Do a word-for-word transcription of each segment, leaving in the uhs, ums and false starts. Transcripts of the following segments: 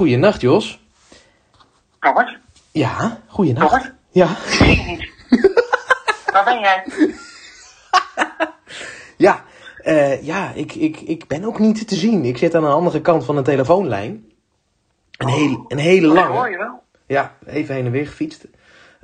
Goeienacht, Jos. Robert? Ja, goeienacht. Robert? Ja. Ik zie je niet. Waar ben jij? ja, uh, ja ik, ik, ik ben ook niet te zien. Ik zit aan de andere kant van de telefoonlijn. Een, oh. heel, een hele lange. Dat hoor je wel. Ja, even heen en weer gefietst.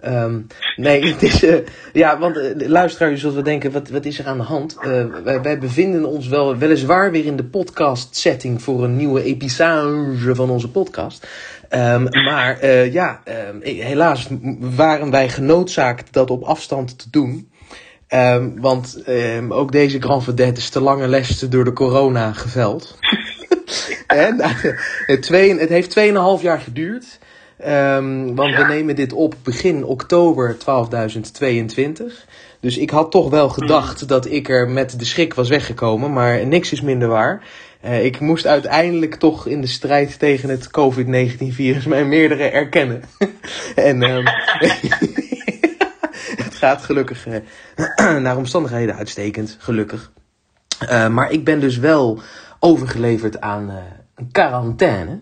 Um, nee, het is, uh, ja, want uh, de luisteraar, je zult wel denken, wat, wat is er aan de hand? Uh, wij, wij bevinden ons wel weliswaar weer in de podcast setting voor een nieuwe episode van onze podcast. Um, maar uh, ja, uh, helaas waren wij genoodzaakt dat op afstand te doen. Um, want um, ook deze Grand Vedette is te lange lessen door de corona geveld. en, uh, het, twee, het heeft tweeënhalf jaar geduurd. Um, want ja. we nemen dit op begin oktober twaalfduizend tweeëntwintig. Dus ik had toch wel gedacht dat ik er met de schrik was weggekomen. Maar niks is minder waar. Uh, ik moest uiteindelijk toch in de strijd tegen het covid negentien virus mijn meerdere erkennen. en um, het gaat gelukkig uh, naar omstandigheden uitstekend. Gelukkig. Uh, maar ik ben dus wel overgeleverd aan uh, een quarantaine.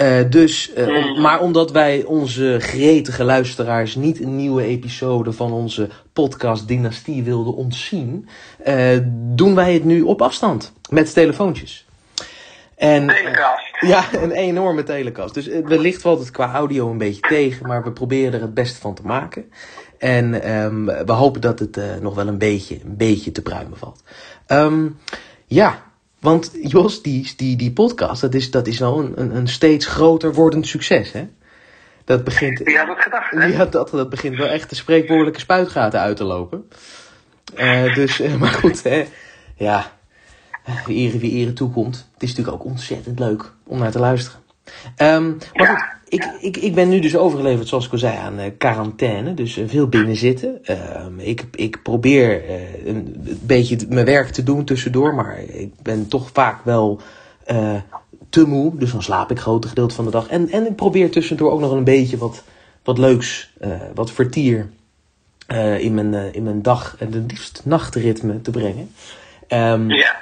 Uh, dus, uh, om, maar omdat wij onze gretige luisteraars niet een nieuwe episode van onze podcast Dynastie wilden ontzien, uh, doen wij het nu op afstand met telefoontjes. En, telekast. Uh, ja, een enorme telekast. Dus uh, wellicht valt het qua audio een beetje tegen, maar we proberen er het beste van te maken. En um, we hopen dat het uh, nog wel een beetje, een beetje te pruimen valt. Um, ja... Want Jos, die, die, die podcast, dat is, dat is wel een, een, een steeds groter wordend succes, hè? Dat begint... Wie had dat gedacht, hè? Ja, dat, dat begint wel echt de spreekwoordelijke spuitgaten uit te lopen. Uh, dus, uh, maar goed, hè. Ja, wie ere, wie ere toekomt. Het is natuurlijk ook ontzettend leuk om naar te luisteren. Um, maar ja, goed, ik, ja. ik, ik ben nu dus overgeleverd, zoals ik al zei, aan uh, quarantaine. Dus uh, veel binnen zitten. Uh, ik, ik probeer uh, een beetje mijn werk te doen tussendoor. Maar ik ben toch vaak wel uh, te moe. Dus dan slaap ik het grote gedeelte van de dag. En, en ik probeer tussendoor ook nog een beetje wat, wat leuks, uh, wat vertier uh, in, mijn, uh, in mijn dag. En het liefst nachtritme te brengen. Um, ja.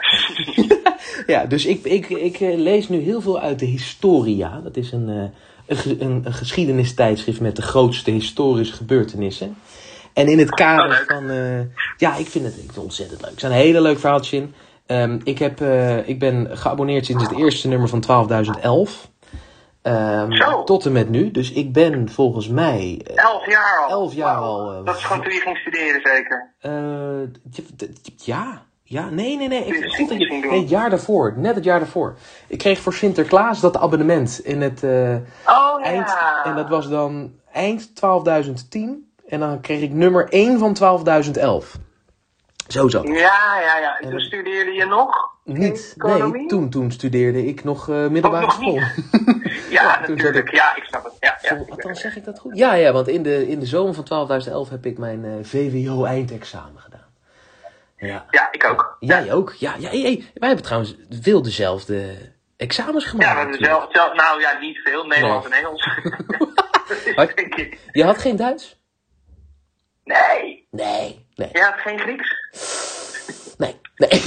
ja, dus ik, ik, ik lees nu heel veel uit de Historia. Dat is een, een, een, een geschiedenistijdschrift met de grootste historische gebeurtenissen. En in het kader van... Uh, ja, ik vind, het, ik vind het ontzettend leuk. Er zijn hele leuk verhaaltjes in. Um, ik, heb, uh, ik ben geabonneerd sinds het eerste nummer van twaalfduizend elf. Um, tot en met nu. Dus ik ben volgens mij... Uh, elf jaar al? Elf jaar al. Uh, dat is gewoon toen je ging studeren, zeker? Uh, ja... Ja, nee, nee, nee. Ik, goed, ik, nee het jaar daarvoor, net het jaar daarvoor. Ik kreeg voor Sinterklaas dat abonnement in het uh, oh, ja. eind. En dat was dan eind twaalfduizend tien. En dan kreeg ik nummer één van twaalfduizend elf. Zo zat het. Ja, ja, ja. En toen studeerde je nog? Niet, nee. Toen, toen studeerde ik nog uh, middelbare nog school. Ja, ja toen natuurlijk. Ik, ja, ik snap het. Ja, ja, vol, althans, zeg ik dat goed? Ja, ja, want in de, in de zomer van twaalfduizend elf heb ik mijn uh, V W O-eindexamen gedaan. Ja. ja, ik ook. Jij ja. ook? Ja, ja, ja, ja, wij hebben trouwens veel dezelfde examens gemaakt. Ja, we hebben dezelfde, nou ja, niet veel. Nederlands nee. en Engels. Had, je had geen Duits? Nee. Nee. nee. Je had geen Grieks? Nee. Nee.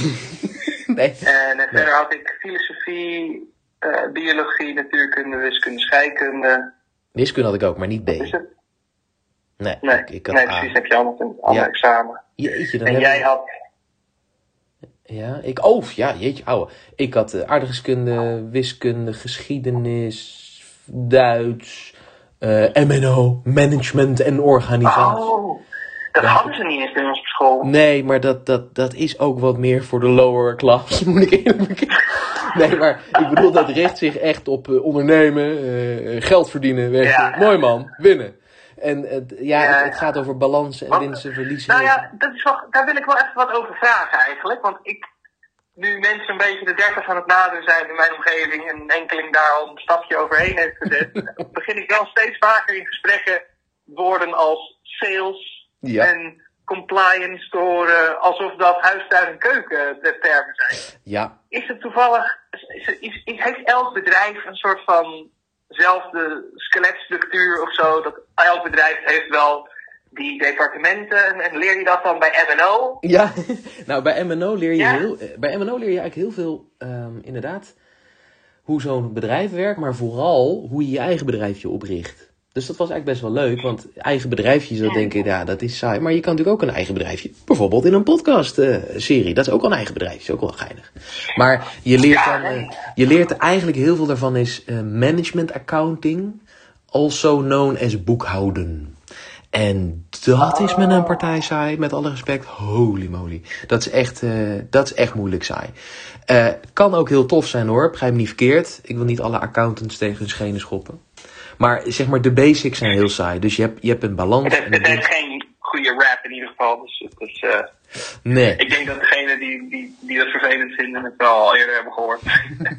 nee. En nee. verder had ik filosofie, uh, biologie, natuurkunde, wiskunde, scheikunde. Wiskunde had ik ook, maar niet B. Is het? Nee, nee. Ik, ik had nee, precies. A. Heb je allemaal een ander ja. examen. Jeetje, dan en jij ik... had... Ja, ik... Oh, ja, jeetje, ouwe. Ik had uh, aardrijkskunde, wiskunde, geschiedenis, Duits, uh, M N O, management en organisatie. Oh, dat ja, hadden ze niet eens in onze school. Nee, maar dat, dat, dat is ook wat meer voor de lower class, moet ik eerlijk bekennen. Nee, maar ik bedoel, dat richt zich echt op uh, ondernemen, uh, geld verdienen, werken. Ja. Mooi man, winnen. En het, ja, het, het gaat over balansen en winsten, verliezen. Nou ja, dat is wel, daar wil ik wel even wat over vragen eigenlijk. Want ik, nu mensen een beetje de dertig aan het naderen zijn in mijn omgeving... en een enkeling daar al een stapje overheen heeft gezet... begin ik wel steeds vaker in gesprekken woorden als sales ja. en compliance te horen... alsof dat huis, tuin en keuken de termen zijn. Ja. Is het toevallig... Is, is, is, heeft elk bedrijf een soort van... zelfde skeletstructuur of zo. Dat elk bedrijf heeft wel die departementen. En leer je dat dan bij M N O? Ja, nou bij M N O leer je, ja? heel, bij M N O leer je eigenlijk heel veel, um, inderdaad. hoe zo'n bedrijf werkt, maar vooral hoe je je eigen bedrijfje opricht. Dus dat was eigenlijk best wel leuk, want eigen bedrijfjes, dat denk ik, ja, dat is saai. Maar je kan natuurlijk ook een eigen bedrijfje, bijvoorbeeld in een podcast-serie. Uh, dat is ook al een eigen bedrijfje, is ook wel geinig. Maar je leert, dan, uh, je leert eigenlijk heel veel daarvan is uh, management accounting, also known as boekhouden. En dat is met een partij saai, met alle respect. Holy moly. Dat is echt, uh, dat is echt moeilijk saai. Uh, kan ook heel tof zijn hoor, begrijp me niet verkeerd. Ik wil niet alle accountants tegen hun schenen schoppen. Maar zeg maar, de basics zijn heel saai. Dus je hebt, je hebt een balans. Het, het, en het heeft ding... geen goede rap in ieder geval. Dus het is, uh... nee. Ik denk dat degenen die, die, die dat vervelend vinden het wel al eerder hebben gehoord. ja,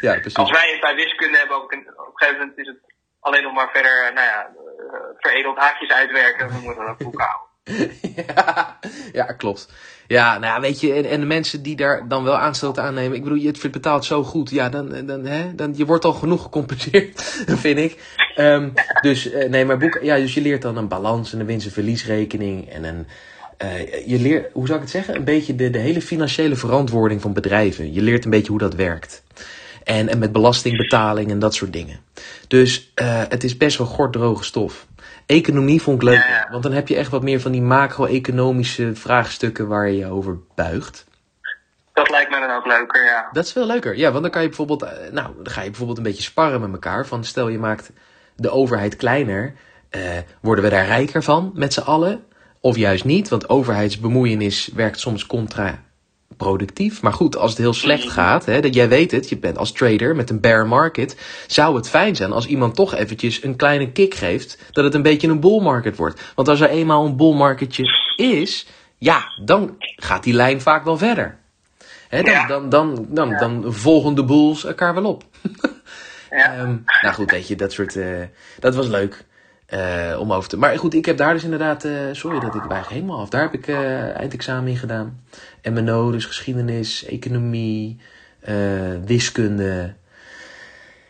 ja, precies. Als wij het bij wiskunde hebben, ook een, op een gegeven moment is het... alleen nog maar verder, nou ja, veredeld haakjes uitwerken. We moeten dat boek houden. ja, ja, klopt. Ja, nou ja, weet je, en, en de mensen die daar dan wel aanstoot aannemen. Ik bedoel, je betaalt zo goed. Ja, dan, dan, hè, dan je wordt al genoeg gecompenseerd, vind ik. Um, dus, nee, maar boek, ja, dus je leert dan een balans en een winst- en verliesrekening. En een, uh, je leert, hoe zou ik het zeggen? Een beetje de, de hele financiële verantwoording van bedrijven. Je leert een beetje hoe dat werkt. En, en met belastingbetaling en dat soort dingen. Dus uh, het is best wel gorddroge stof. Economie vond ik leuk. Ja. Want dan heb je echt wat meer van die macro-economische vraagstukken waar je je over buigt. Dat lijkt me dan ook leuker, ja. Dat is veel leuker. Ja, want dan kan je bijvoorbeeld, nou, dan ga je bijvoorbeeld een beetje sparren met elkaar. Van stel je maakt de overheid kleiner. Uh, worden we daar rijker van met z'n allen? Of juist niet, want overheidsbemoeienis werkt soms contra... productief. Maar goed, als het heel slecht gaat, hè, dat jij weet het, je bent als trader met een bear market, zou het fijn zijn als iemand toch eventjes een kleine kick geeft, dat het een beetje een bull market wordt. Want als er eenmaal een bull marketje is, ja, dan gaat die lijn vaak wel verder. Hè, dan, ja. dan, dan, dan, ja. dan volgen de bulls elkaar wel op. ja. um, nou goed, weet je, dat soort, uh, dat was leuk. Uh, om over te... Maar goed, ik heb daar dus inderdaad... Uh, sorry dat ik eigenlijk helemaal af. Daar heb ik uh, eindexamen in gedaan. M N O, dus geschiedenis, economie, uh, wiskunde.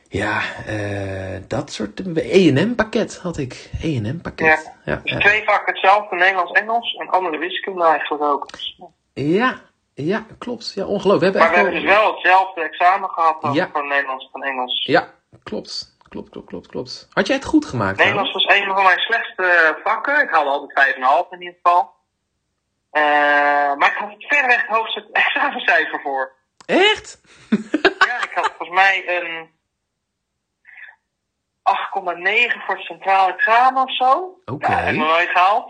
Ja, uh, dat soort... E en M pakket had ik. E en M pakket. Ja. Ja, ja. Twee vakken hetzelfde, Nederlands-Engels en andere wiskunde eigenlijk ook. Ja, ja klopt. Ja, ongelooflijk. We maar we hebben dus wel hetzelfde examen gehad dan ja. van Nederlands en Engels. Ja, klopt. Klopt, klopt, klopt, klopt. Had jij het goed gemaakt? Nederlands was een van mijn slechtste vakken. Ik haalde altijd vijf komma vijf in ieder geval. Uh, maar ik had het verreweg het hoogste examencijfer voor. Echt? ja, ik had volgens mij een acht komma negen voor het centraal examen of zo. Oké. Okay. Ja, dat heb ik nog nooit gehaald.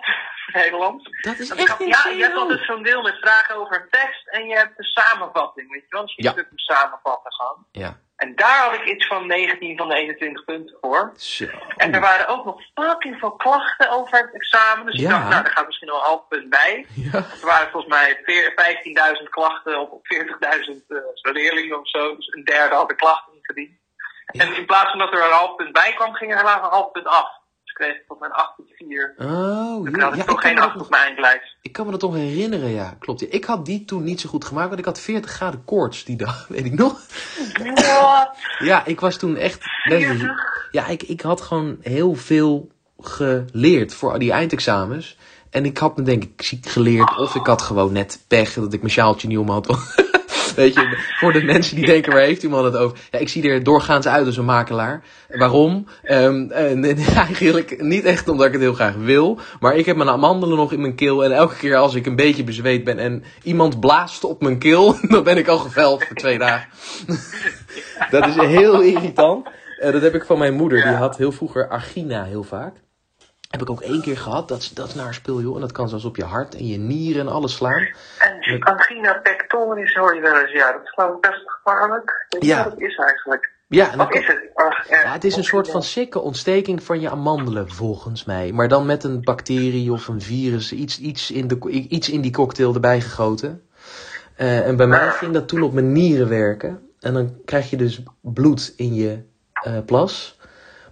Nederland. Dat is echt had, ja, je hebt altijd zo'n deel met vragen over een tekst en je hebt de samenvatting. Weet je wel, dus je ja. stuk moet samenvatten gaan. Ja. En daar had ik iets van negentien van de eenentwintig punten voor. Zo. En er waren ook nog fucking veel klachten over het examen. Dus ja. ik dacht, nou, daar gaat misschien nog een half punt bij. Ja. Er waren volgens mij vijftienduizend klachten op veertigduizend uh, leerlingen of zo. Dus een derde had de klachten niet verdiend. Ja. En in plaats van dat er een half punt bij kwam, ging er helaas een half punt af. Dus ik kreeg tot mijn acht komma vier. Oh, dus ik had ja, toch ik geen acht nog... op mijn eindlijst. Ik kan me dat toch herinneren, ja. Klopt. Ik had die toen niet zo goed gemaakt, want ik had veertig graden koorts die dag, weet ik nog. What? Ja, ik was toen echt... Ja, ik, ik had gewoon heel veel geleerd voor die eindexamens. En ik had me denk ik ziek geleerd. Of ik had gewoon net pech dat ik mijn sjaaltje niet om had. Weet je, voor de mensen die denken, waar heeft die man het over? Ja, ik zie er doorgaans uit als een makelaar. Waarom? Um, uh, eigenlijk niet echt omdat ik het heel graag wil. Maar ik heb mijn amandelen nog in mijn keel. En elke keer als ik een beetje bezweet ben en iemand blaast op mijn keel, dan ben ik al geveld voor twee dagen. Dat is heel irritant. Uh, dat heb ik van mijn moeder. Die had heel vroeger angina heel vaak. Heb ik ook één keer gehad. Dat, dat is naar spul, joh. En dat kan zelfs op je hart en je nieren en alles slaan. En angina pectoris hoor je wel eens. Ja, dat is nou best gevaarlijk. Ik ja. Wat het is eigenlijk. Ja, wat is het? Ach, ja, het is een soort van sikke ontsteking van je amandelen, volgens mij. Maar dan met een bacterie of een virus. Iets, iets, in, de, iets in die cocktail erbij gegoten. Uh, en bij mij ging dat toen op mijn nieren werken. En dan krijg je dus bloed in je uh, plas.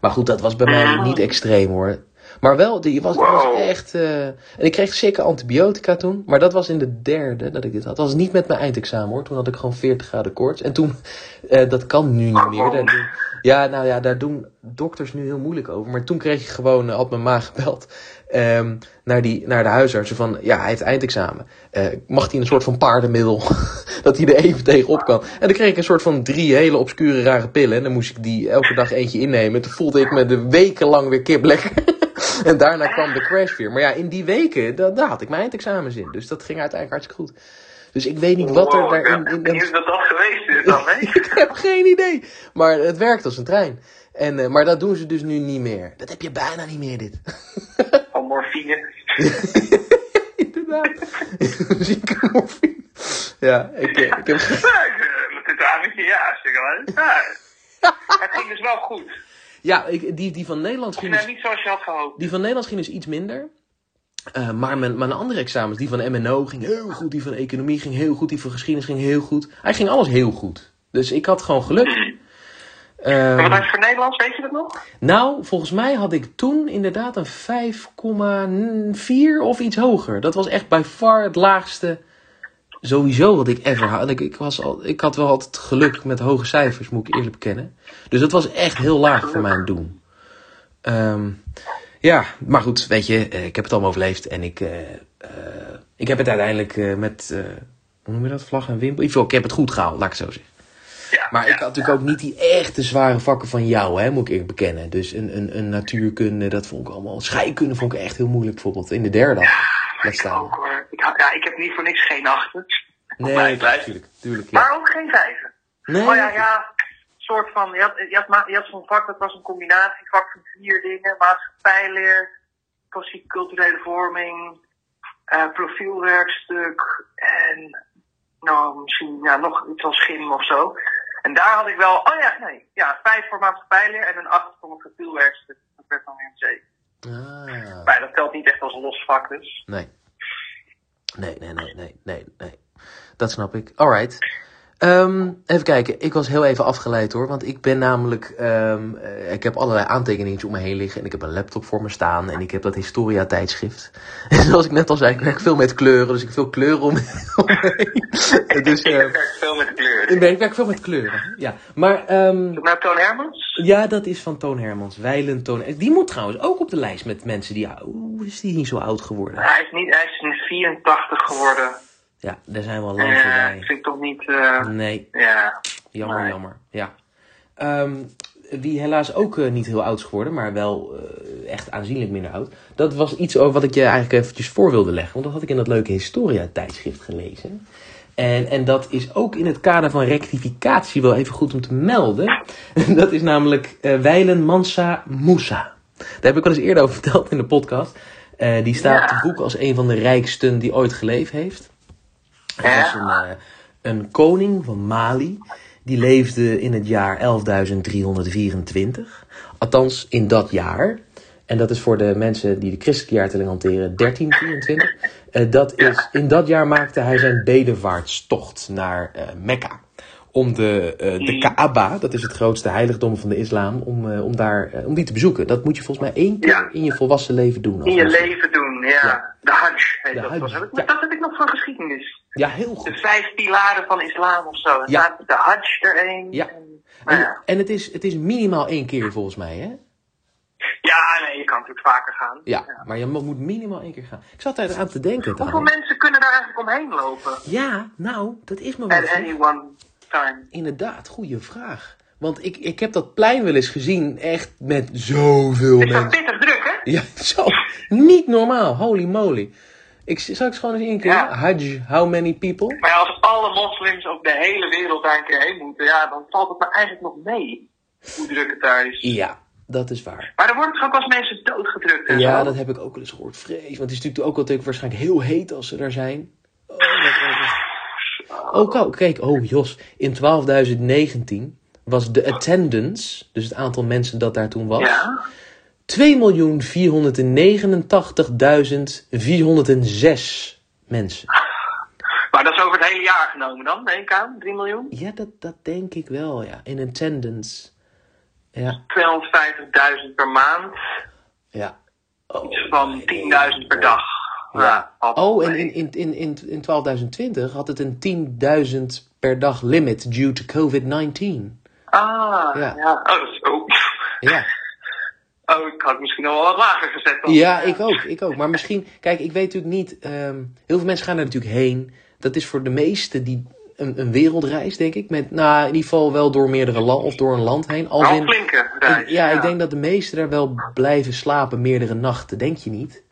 Maar goed, dat was bij mij niet extreem, hoor. Maar wel, die was, wow. was echt... Uh, en ik kreeg zeker antibiotica toen. Maar dat was in de derde dat ik dit had. Dat was niet met mijn eindexamen hoor. Toen had ik gewoon veertig graden koorts. En toen... Uh, dat kan nu niet meer. Daar doen, ja, nou ja, daar doen dokters nu heel moeilijk over. Maar toen kreeg ik gewoon... Uh, had mijn ma gebeld. Um, naar, die, naar de huisartsen van... Ja, hij heeft eindexamen. Uh, mag hij een soort van paardenmiddel... dat hij er even tegenop kan. En dan kreeg ik een soort van drie hele obscure rare pillen. En dan moest ik die elke dag eentje innemen. Toen voelde ik me de wekenlang weer kip lekker. En daarna kwam de crash weer. Maar ja, in die weken, da- daar had ik mijn eindexamens in. Dus dat ging uiteindelijk hartstikke goed. Dus ik weet niet wow, wat er daarin... in, in, in... Is dat dat geweest is dan, hè? Ik heb geen idee. Maar het werkt als een trein. En, uh, maar dat doen ze dus nu niet meer. Dat heb je bijna niet meer, dit. Van morfine. Inderdaad. Zieke morfine. Ja, ik, ik heb... Met dit avondje, ja. Het ging dus wel goed. Ja, ik, die, die van Nederlands ging nou, dus... niet zoals je had gehoopt. Die van Nederlands ging dus iets minder. Uh, maar mijn, mijn andere examens, die van M N O ging heel goed. Die van economie ging heel goed. Die van geschiedenis ging heel goed. Hij ging alles heel goed. Dus ik had gewoon geluk. Mm. Um, wat was het voor Nederlands, weet je dat nog? Nou, volgens mij had ik toen inderdaad een vijf komma vier of iets hoger. Dat was echt by far het laagste... Sowieso wat ik ever had. Ik, ik, was al, ik had wel altijd geluk met hoge cijfers, moet ik eerlijk bekennen. Dus dat was echt heel laag voor mijn doen. Um, ja, maar goed, weet je, ik heb het allemaal overleefd. En ik, uh, uh, ik heb het uiteindelijk uh, met, uh, hoe noem je dat, vlag en wimpel? Ik heb het goed gehaald, laat ik het zo zeggen. Ja, maar ik had ja, natuurlijk ja. ook niet die echte zware vakken van jou, hè, moet ik eerlijk bekennen. Dus een, een, een natuurkunde, dat vond ik allemaal... Scheikunde vond ik echt heel moeilijk, bijvoorbeeld, in de derde dag. Ik, ook, hoor. Ik, ja, ik heb niet voor niks geen achten. Nee, tuurlijk. tuurlijk ja. Maar ook geen vijven. Nee. Oh ja, ja. Soort van, je had, je had, je had zo'n vak, dat was een combinatievak van vier dingen. Maatschappijleer, klassieke culturele vorming, uh, profielwerkstuk en nou, misschien ja, nog iets als gym of zo. En daar had ik wel, oh ja, nee. Ja, vijf voor maatschappijleer en een acht voor een profielwerkstuk. Dat werd dan weer een zeven. Ah. Maar dat telt niet echt als los vak dus. Nee. Nee, nee, nee, nee, nee, nee. Dat snap ik. Alright. Um, even kijken. Ik was heel even afgeleid hoor. Want ik ben namelijk... Um, uh, ik heb allerlei aantekeningen om me heen liggen. En ik heb een laptop voor me staan. En ik heb dat Historia tijdschrift. En zoals ik net al zei, ik werk veel met kleuren. Dus ik heb veel kleuren om me heen. Dus, uh, ik werk veel met kleuren. Ik werk veel met kleuren, ja. Maar... Um, nou, Toon Hermans? Ja, dat is van Toon Hermans. Weiland Toon Hermans. Die moet trouwens ook op de lijst met mensen die... Hoe is die niet zo oud geworden? Hij is niet... Hij is in vierentachtig geworden. Ja, daar zijn we al lang voorbij. Ja, ik vind toch niet... Uh... Nee. Ja. Jammer, nee. jammer. Ja. Um, wie helaas ook uh, niet heel oud is geworden, maar wel uh, echt aanzienlijk minder oud. Dat was iets wat ik je eigenlijk eventjes voor wilde leggen. Want dat had ik in dat leuke Historia-tijdschrift gelezen. En, en dat is ook in het kader van rectificatie wel even goed om te melden. Dat is namelijk uh, Weilen Mansa Musa. Daar heb ik wel eens eerder over verteld in de podcast. Uh, die staat ja. te boek als een van de rijksten die ooit geleefd heeft. Hij was een, uh, een koning van Mali. Die leefde in het jaar elfduizend driehonderdvierentwintig. Althans, in dat jaar. En dat is voor de mensen die de christelijke jaartelling hanteren dertienhonderdvierentwintig. Uh, dat is, in dat jaar maakte hij zijn bedevaartstocht naar uh, Mekka. Om de, uh, de Kaaba, dat is het grootste heiligdom van de islam, om, uh, om, daar, uh, om die te bezoeken. Dat moet je volgens mij één keer ja. in je volwassen leven doen. In je misschien. leven doen, ja. ja. De Hajj heet de dat. Hajj. Was. Maar ja. dat heb ik nog van geschiedenis. Ja, heel goed. De vijf pilaren van islam of zo. Ja. Staat de Hajj er een. Ja. En, en, ja. en het, is, het is minimaal één keer volgens mij, hè? Ja, nee, je kan natuurlijk vaker gaan. Ja, ja. maar je moet minimaal één keer gaan. Ik zat daar aan te denken. Hoeveel daarin. mensen kunnen daar eigenlijk omheen lopen? Ja, nou, dat is me wel. At any one time. Inderdaad, goede vraag. Want ik, ik heb dat plein wel eens gezien, echt met zoveel mensen. Het is pittig druk, hè? Ja, zo. Niet normaal, holy moly. Ik, zal ik het gewoon eens één keer? Ja. Hajj, how many people? Maar ja, als alle moslims op de hele wereld daar een keer heen moeten, ja, dan valt het me eigenlijk nog mee hoe druk het daar is. Ja, dat is waar. Maar dan worden het ook als mensen doodgedrukt. En ja, zo. Dat heb ik ook wel eens gehoord. Vrees, want het is natuurlijk ook altijd waarschijnlijk heel heet als ze daar zijn. Oh, dat oh kijk, oh Jos, in twaalfduizend negentien was de attendance, dus het aantal mensen dat daar toen was... Ja. twee miljoen vierhonderdnegenentachtigduizend vierhonderdzes mensen. Maar dat is over het hele jaar genomen dan, denk ik aan, drie miljoen? Ja, dat, dat denk ik wel, ja. In attendance. Ja. tweehonderdvijftigduizend per maand. Ja. van tienduizend per dag. Ja. Oh, en in, in, in, in twaalfduizend twintig had het een tienduizend per dag limit due to COVID negentien. Ah, ja. ja. Oh, zo. Ja. Oh, ik had het misschien al wel wat lager gezet. Dan. Ja, ik ook, ik ook. Maar misschien, kijk, ik weet natuurlijk niet... Um, heel veel mensen gaan er natuurlijk heen. Dat is voor de meesten die een, een wereldreis, denk ik. Met, nou, in ieder geval wel door meerdere landen of door een land heen. Al nou, in, flinke reis. Ik, ja, ja, ik denk dat de meesten daar wel blijven slapen meerdere nachten, denk je niet?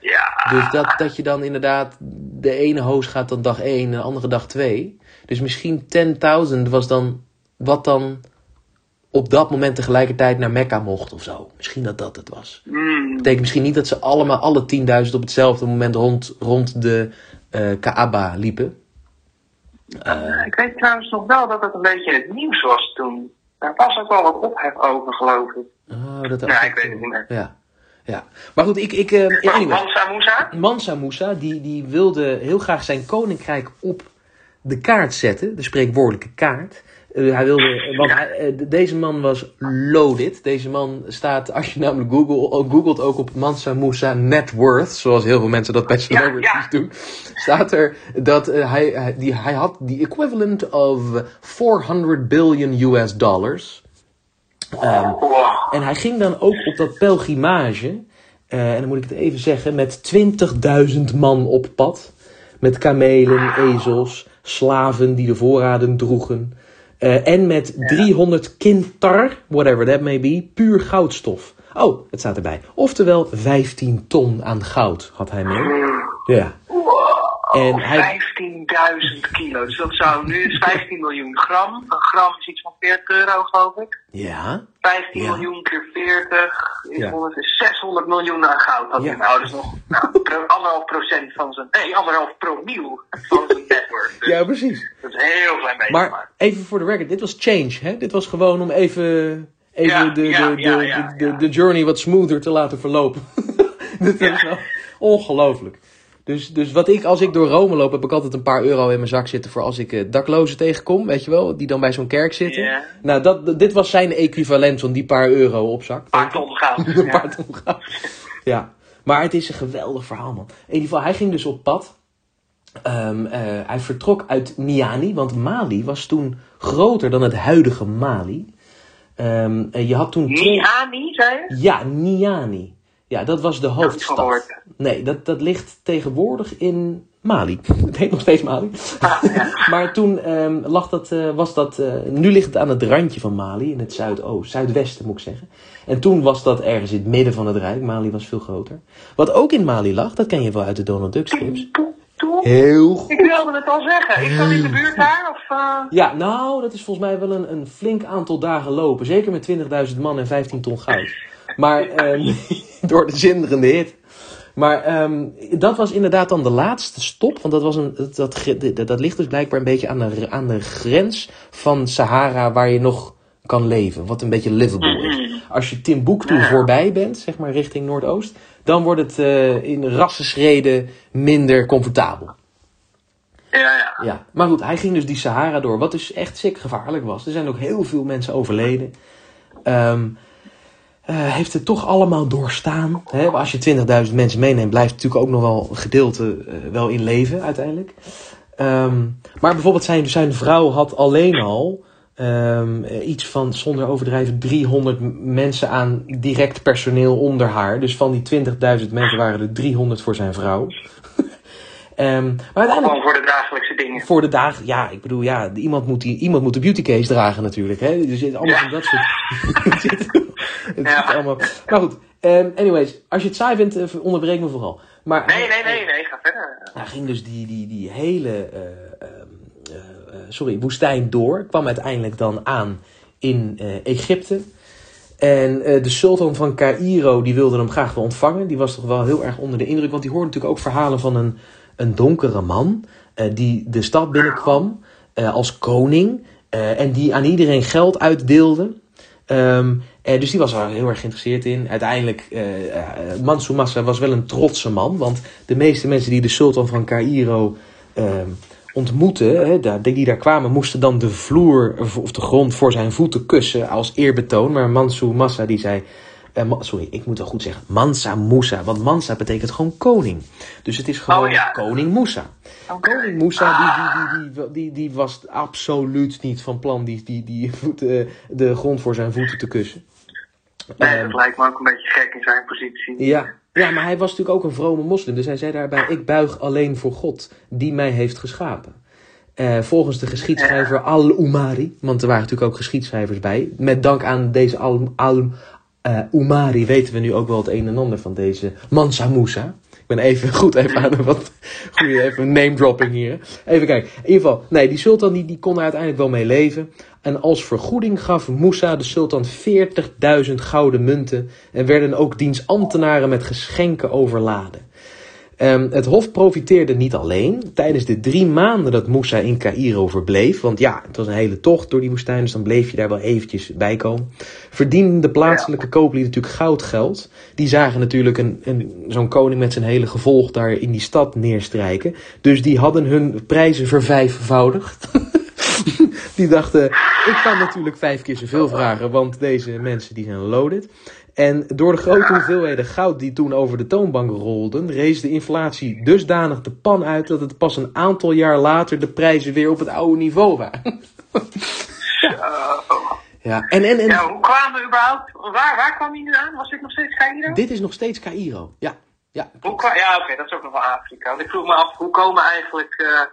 Ja. Dus dat, dat je dan inderdaad de ene host gaat dan dag één en de andere dag twee. Dus misschien tienduizend was dan wat dan op dat moment tegelijkertijd naar Mekka mocht of zo. Misschien dat dat het was. Mm. Dat betekent misschien niet dat ze allemaal alle tienduizend op hetzelfde moment rond, rond de uh, Kaaba liepen. Uh, ik weet trouwens nog wel dat het een beetje het nieuws was toen. Daar was ook wel wat ophef over, geloof ik. Oh, dat ja, ik weet het niet meer. Ja. Ja, maar goed, ik... ik uh, anyway. Mansa Musa? Mansa Musa, die, die wilde heel graag zijn koninkrijk op de kaart zetten. De spreekwoordelijke kaart. Uh, hij wilde, want ja. hij, uh, deze man was loaded. Deze man staat, als je namelijk Google, googelt ook op Mansa Musa net worth. Zoals heel veel mensen dat bij celebrities ja, ja. doen. Staat er dat uh, hij, die, hij had the equivalent of four hundred billion U S dollars. Um, wow. En hij ging dan ook op dat pelgrimage, uh, en dan moet ik het even zeggen, met twintigduizend man op pad. Met kamelen, ezels, slaven die de voorraden droegen. Uh, en met ja. driehonderd kintar, whatever that may be, puur goudstof. Oh, het staat erbij. Oftewel vijftien ton aan goud had hij mee. Ja. En hij... vijftienduizend kilo. Dus dat zou nu is vijftien miljoen gram. Een gram is iets van veertig euro, geloof ik. Ja. vijftien ja. miljoen keer veertig is, ja. honderd, is zeshonderd miljoen aan goud. Dat ja. nou, dus nog nou, pro, anderhalf procent van zijn... Nee, anderhalf promiel van zijn network. Dus ja, precies. Dat is een heel klein beetje. Maar, maar even voor de record, dit was change, hè? Dit was gewoon om even, even ja, de, ja, de, ja, ja, de, de, ja. de journey wat smoother te laten verlopen. Dit ja. is wel ongelooflijk. Dus, dus wat ik, als ik door Rome loop, heb ik altijd een paar euro in mijn zak zitten voor als ik uh, daklozen tegenkom, weet je wel, die dan bij zo'n kerk zitten. Yeah. Nou, dat, dit was zijn equivalent van die paar euro op zak. Een paar ton goud. Een paar ton goud. Ja, maar het is een geweldig verhaal, man. In ieder geval, hij ging dus op pad. Um, uh, hij vertrok uit Niani, want Mali was toen groter dan het huidige Mali. Um, uh, je had toen... Niani, zei je? Ja, Niani. Ja, dat was de hoofdstad. Nee, dat, dat ligt tegenwoordig in Mali. Het heet nog steeds Mali. Ah, ja. Maar toen um, lag dat, uh, was dat... Uh, nu ligt het aan het randje van Mali, in het zuidoost, zuidwesten moet ik zeggen. En toen was dat ergens in het midden van het Rijk. Mali was veel groter. Wat ook in Mali lag, dat ken je wel uit de Donald Duck strips. Heel goed. Ik wilde het al zeggen. Is dat in de buurt daar? Of, uh... Ja, nou, dat is volgens mij wel een, een flink aantal dagen lopen. Zeker met twintigduizend man en vijftien ton goud. Maar um, door de zinderende hit. Maar um, dat was inderdaad dan de laatste stop. Want dat, was een, dat, dat, dat ligt dus blijkbaar een beetje aan de, aan de grens van Sahara waar je nog kan leven. Wat een beetje livable is. Als je Timbuktu voorbij bent, zeg maar richting Noordoost. Dan wordt het uh, in rassenschreden minder comfortabel. Ja, ja. ja. Maar goed, hij ging dus die Sahara door. Wat dus echt sick gevaarlijk was. Er zijn ook heel veel mensen overleden. Um, Uh, heeft het toch allemaal doorstaan. Hè? Als je twintigduizend mensen meeneemt, blijft natuurlijk ook nog wel een gedeelte uh, wel in leven uiteindelijk. Um, maar bijvoorbeeld zijn, zijn vrouw had alleen al um, iets van, zonder overdrijven, driehonderd mensen aan direct personeel onder haar. Dus van die twintigduizend mensen waren er driehonderd voor zijn vrouw. Um, maar gewoon voor de dagelijkse dingen. Voor de dag, ja, ik bedoel, ja, iemand moet, die, iemand moet de beautycase dragen natuurlijk. Hè? Dus allemaal ja. van dat soort... het ja. zit allemaal... Maar goed, um, anyways, als je het saai vindt, onderbreek me vooral. Maar nee, hij, nee, nee, nee, ga verder. Hij ging dus die, die, die hele uh, uh, uh, sorry, woestijn door. Kwam uiteindelijk dan aan in uh, Egypte. En uh, de sultan van Caïro, die wilde hem graag wel ontvangen. Die was toch wel heel erg onder de indruk. Want die hoorde natuurlijk ook verhalen van een... een donkere man uh, die de stad binnenkwam uh, als koning. Uh, en die aan iedereen geld uitdeelde. Um, uh, dus die was er heel erg geïnteresseerd in. Uiteindelijk, uh, uh, Mansa Musa was wel een trotse man. Want de meeste mensen die de sultan van Caïro uh, ontmoetten, hè, die, die daar kwamen, moesten dan de vloer of de grond voor zijn voeten kussen als eerbetoon. Maar Mansa Musa die zei... Uh, sorry, ik moet wel goed zeggen. Mansa Musa. Want Mansa betekent gewoon koning. Dus het is gewoon oh, ja. koning Musa. Okay. Koning Musa ah. die, die, die, die, die, die was absoluut niet van plan die, die, die voeten, de grond voor zijn voeten te kussen. Nee, um, dat lijkt me ook een beetje gek in zijn positie. Ja. Ja, maar hij was natuurlijk ook een vrome moslim. Dus hij zei daarbij, ik buig alleen voor God die mij heeft geschapen. Uh, volgens de geschiedschrijver Al-Umari, want er waren natuurlijk ook geschiedschrijvers bij. Met dank aan deze Al-Umari uh, weten we nu ook wel het een en ander van deze Mansa Musa. Ik ben even goed even aan de wat goede even name dropping hier. Even kijken. In ieder geval, nee, die sultan die, die kon er uiteindelijk wel mee leven. En als vergoeding gaf Musa de sultan veertigduizend gouden munten en werden ook diens ambtenaren met geschenken overladen. Um, het hof profiteerde niet alleen. Tijdens de drie maanden dat Musa in Caïro verbleef, want ja, het was een hele tocht door die woestijn, dus dan bleef je daar wel eventjes bij komen, verdienden de plaatselijke kooplieden natuurlijk goudgeld. Die zagen natuurlijk een, een, zo'n koning met zijn hele gevolg daar in die stad neerstrijken. Dus die hadden hun prijzen vervijfvoudigd. Die dachten, ik kan natuurlijk vijf keer zoveel vragen, want deze mensen die zijn loaded. En door de grote hoeveelheden goud die toen over de toonbank rolden, rees de inflatie dusdanig de pan uit dat het pas een aantal jaar later de prijzen weer op het oude niveau waren. Ja. Ja, en, en, en... ja, hoe kwamen we überhaupt? Waar, waar kwam hij nu aan? Was dit nog steeds Caïro? Dit is nog steeds Caïro, ja. Ja, hoe kwa- ja oké, okay, dat is ook nog wel Afrika. Want ik vroeg me af, hoe komen eigenlijk... Uh...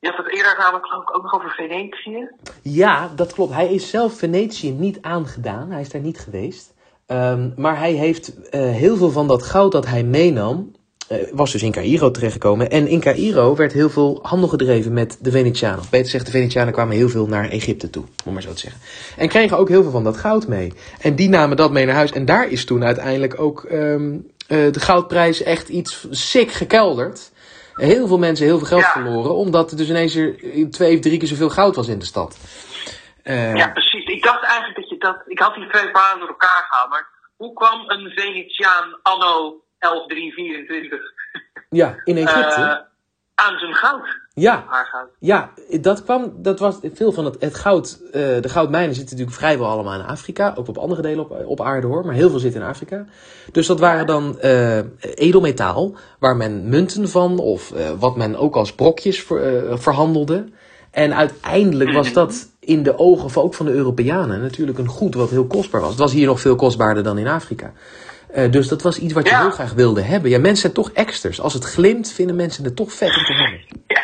Je had het eerder namelijk ook nog over Venetië. Ja, dat klopt. Hij is zelf Venetië niet aangedaan. Hij is daar niet geweest. Um, maar hij heeft uh, heel veel van dat goud dat hij meenam, uh, was dus in Caïro terechtgekomen. En in Caïro werd heel veel handel gedreven met de Venetianen. Of beter gezegd, de Venetianen kwamen heel veel naar Egypte toe, om maar zo te zeggen. En kregen ook heel veel van dat goud mee. En die namen dat mee naar huis. En daar is toen uiteindelijk ook um, uh, de goudprijs echt iets sick gekelderd. Heel veel mensen heel veel geld ja. verloren, omdat er dus ineens er twee of drie keer zoveel goud was in de stad. Uh, ja, precies. Ik dacht eigenlijk dat je dat... Ik had die twee verhalen door elkaar gehaald, maar hoe kwam een Venetiaan anno elf drie vierentwintig ja, in Egypte uh, aan zijn goud? Ja, haar goud. Ja, dat kwam... Dat was veel van het, het goud... Uh, de goudmijnen zitten natuurlijk vrijwel allemaal in Afrika, ook op andere delen op, op aarde hoor, maar heel veel zit in Afrika. Dus dat waren dan uh, edelmetaal, waar men munten van, of uh, wat men ook als brokjes ver, uh, verhandelde. En uiteindelijk was dat in de ogen van, ook van de Europeanen natuurlijk een goed wat heel kostbaar was. Het was hier nog veel kostbaarder dan in Afrika. Uh, dus dat was iets wat je ja. heel graag wilde hebben. Ja, mensen zijn toch exters. Als het glimt, vinden mensen het toch vet om te hebben. Ja.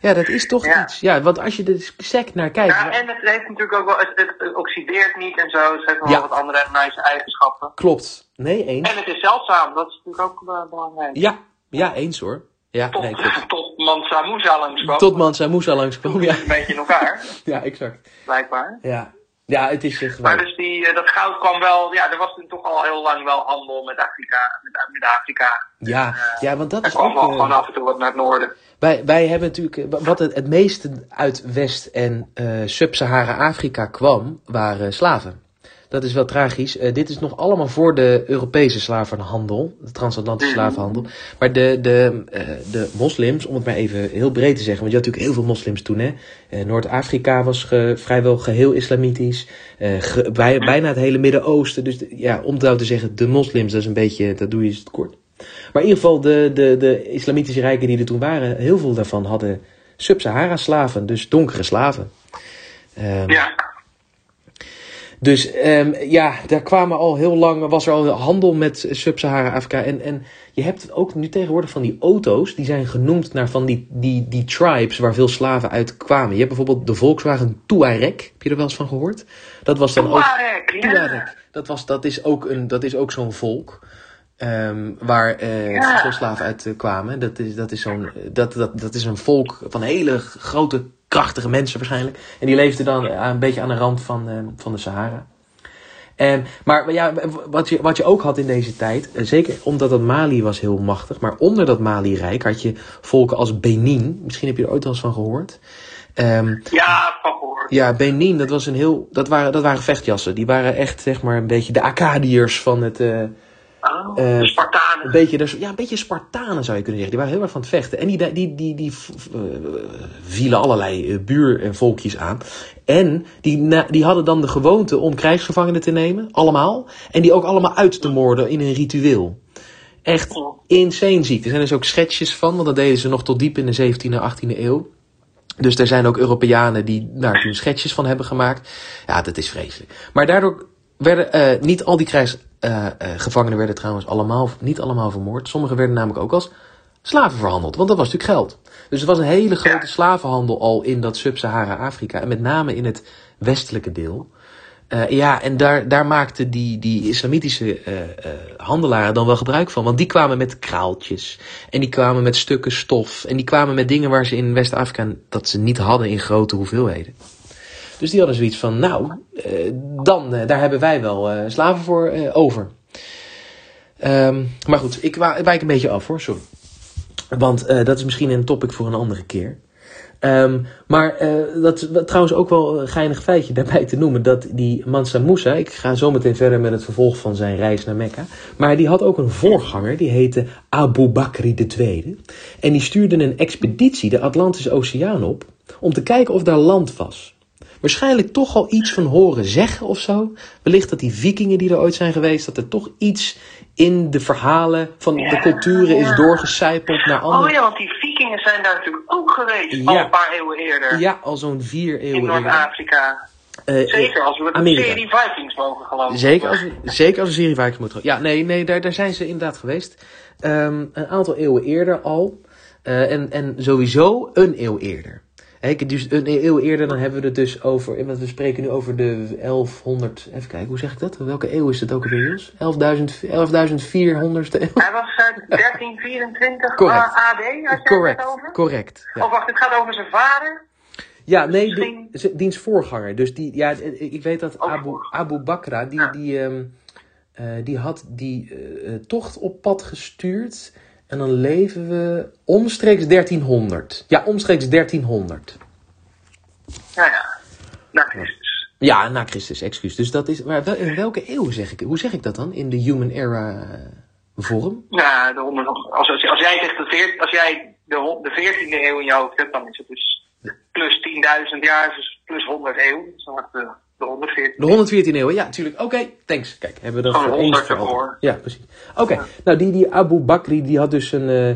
Ja, dat is toch ja. iets. Ja, want als je er sec naar kijkt... Ja, en het heeft natuurlijk ook wel... Het, het, het oxideert niet en zo. Het heeft wel ja. wat andere nice eigenschappen. Klopt. Nee, eens. En het is zeldzaam. Dat is natuurlijk ook uh, belangrijk. Ja. Ja, eens hoor. Ja, tot, nee, tot Mansa Musa langskwam. Tot Mansa Musa langskwam, ja. Een beetje in elkaar. Ja, exact. Blijkbaar. Ja. Ja, het is echt waar. Maar dus die, uh, dat goud kwam wel... Ja, er was toen toch al heel lang wel handel met Afrika. Met, met Afrika. Ja, en, uh, ja, want dat is ook... Er kwam wel uh, gewoon af en toe wat naar het noorden. Wij, wij hebben natuurlijk... Wat het, het meeste uit West- en uh, Sub-Sahara-Afrika kwam, waren slaven. Dat is wel tragisch. Uh, dit is nog allemaal voor de Europese slavenhandel. De transatlantische slavenhandel. Maar de, de, uh, de moslims, om het maar even heel breed te zeggen. Want je had natuurlijk heel veel moslims toen. Hè? Uh, Noord-Afrika was ge, vrijwel geheel islamitisch. Uh, ge, bij, bijna het hele Midden-Oosten. Dus de, ja, om trouw te zeggen, de moslims, dat is een beetje, dat doe je het kort. Maar in ieder geval, de, de, de islamitische rijken die er toen waren, heel veel daarvan hadden Sub-Sahara-slaven. Dus donkere slaven. Um, ja. Dus um, ja, daar kwamen al heel lang, was er al handel met Sub-Sahara-Afrika. En, en je hebt ook nu tegenwoordig van die auto's, die zijn genoemd naar van die, die, die tribes waar veel slaven uit kwamen. Je hebt bijvoorbeeld de Volkswagen Tuareg, heb je er wel eens van gehoord? Dat was dan ook. Tuareg, ja. Tuareg. Dat, was, dat, is ook een, dat is ook zo'n volk um, waar uh, ja. veel slaven uit uh, kwamen. Dat is, dat, is zo'n, dat, dat, dat is een volk van hele grote, krachtige mensen waarschijnlijk. En die leefden dan een beetje aan de rand van, uh, van de Sahara. En, maar ja, wat je, wat je ook had in deze tijd, zeker omdat dat Mali was heel machtig, maar onder dat Mali-rijk had je volken als Benin. Misschien heb je er ooit wel eens van gehoord. Um, ja, van gehoord. Ja, Benin, dat, was een heel, dat, waren, dat waren vechtjassen. Die waren echt zeg maar een beetje de Akkadiërs van het... Uh, ah. Uh, de Spartanen. Een beetje, dus, ja, een beetje Spartanen zou je kunnen zeggen. Die waren heel erg van het vechten. En die, die, die, die, die uh, vielen allerlei uh, buurvolkjes aan. En die, na, die hadden dan de gewoonte om krijgsgevangenen te nemen. Allemaal. En die ook allemaal uit te moorden in een ritueel. Echt insane ziek. Er zijn dus ook schetsjes van. Want dat deden ze nog tot diep in de zeventiende, achttiende eeuw. Dus er zijn ook Europeanen die daar toen schetsjes van hebben gemaakt. Ja, dat is vreselijk. Maar daardoor werden uh, niet al die krijgsgevangenen uh, uh, werden trouwens allemaal, niet allemaal vermoord. Sommigen werden namelijk ook als slaven verhandeld. Want dat was natuurlijk geld. Dus er was een hele grote slavenhandel al in dat Sub-Sahara-Afrika. En met name in het westelijke deel. Uh, ja, en daar, daar maakten die, die islamitische uh, uh, handelaren dan wel gebruik van. Want die kwamen met kraaltjes. En die kwamen met stukken stof. En die kwamen met dingen waar ze in West-Afrika dat ze niet hadden in grote hoeveelheden. Dus die hadden zoiets van, nou, uh, dan, uh, daar hebben wij wel uh, slaven voor uh, over. Um, maar goed, ik wa- wijk een beetje af hoor, sorry. Want uh, dat is misschien een topic voor een andere keer. Um, maar uh, dat is trouwens ook wel een geinig feitje daarbij te noemen, dat die Mansa Musa, ik ga zo meteen verder met het vervolg van zijn reis naar Mekka, maar die had ook een voorganger, die heette Abu Bakri de Tweede. En die stuurde een expeditie de Atlantische Oceaan op, om te kijken of daar land was. Waarschijnlijk toch al iets van horen zeggen of zo. Wellicht dat die vikingen die er ooit zijn geweest, dat er toch iets in de verhalen van ja, de culturen ja. is doorgecijpeld naar andere. Oh ja, want die vikingen zijn daar natuurlijk ook geweest, ja. al een paar eeuwen eerder. Ja, al zo'n vier eeuwen eerder. In Noord-Afrika. Uh, zeker als we de Amerika. serie Vikings mogen geloven. Zeker als we, zeker als we serie Vikings mogen geloven. Ja, nee, nee daar, daar zijn ze inderdaad geweest. Um, een aantal eeuwen eerder al. Uh, en, en sowieso een eeuw eerder. He, dus een eeuw eerder, dan hebben we het dus over, want we spreken nu over de elfhonderd, even kijken, hoe zeg ik dat? Welke eeuw is dat ook alweer, Jos? elfduizend vierhonderdste eeuw? Hij was uit dertien vierentwintig correct. A D, als je correct. het over? Correct, ja. Of wacht, het gaat over zijn vader? Ja, dus nee, misschien... die, diens voorganger. Dus die, ja, ik weet dat Abu, Abu Bakra, die, ja. die, um, uh, die had die uh, tocht op pad gestuurd... En dan leven we omstreeks dertienhonderd. Ja, omstreeks dertienhonderd. Ja, ja. Na Christus. Ja, na Christus, excuus. Dus dat is... Maar wel, in welke eeuw zeg ik... Hoe zeg ik dat dan? In de human era vorm? Ja, de honderd, als, als, als jij zegt de veertiende, als jij de, de veertiende eeuw in je hoofd hebt, dan is het dus plus tienduizend jaar, dus plus honderd eeuw. Dus dan wordt de... De honderdveertiende eeuw, ja, natuurlijk. Oké, okay, thanks. Kijk, hebben we dan voor eens veranderd. Ja, precies. Oké, okay. ja. nou die, die Abu Bakri, die had dus een... Uh,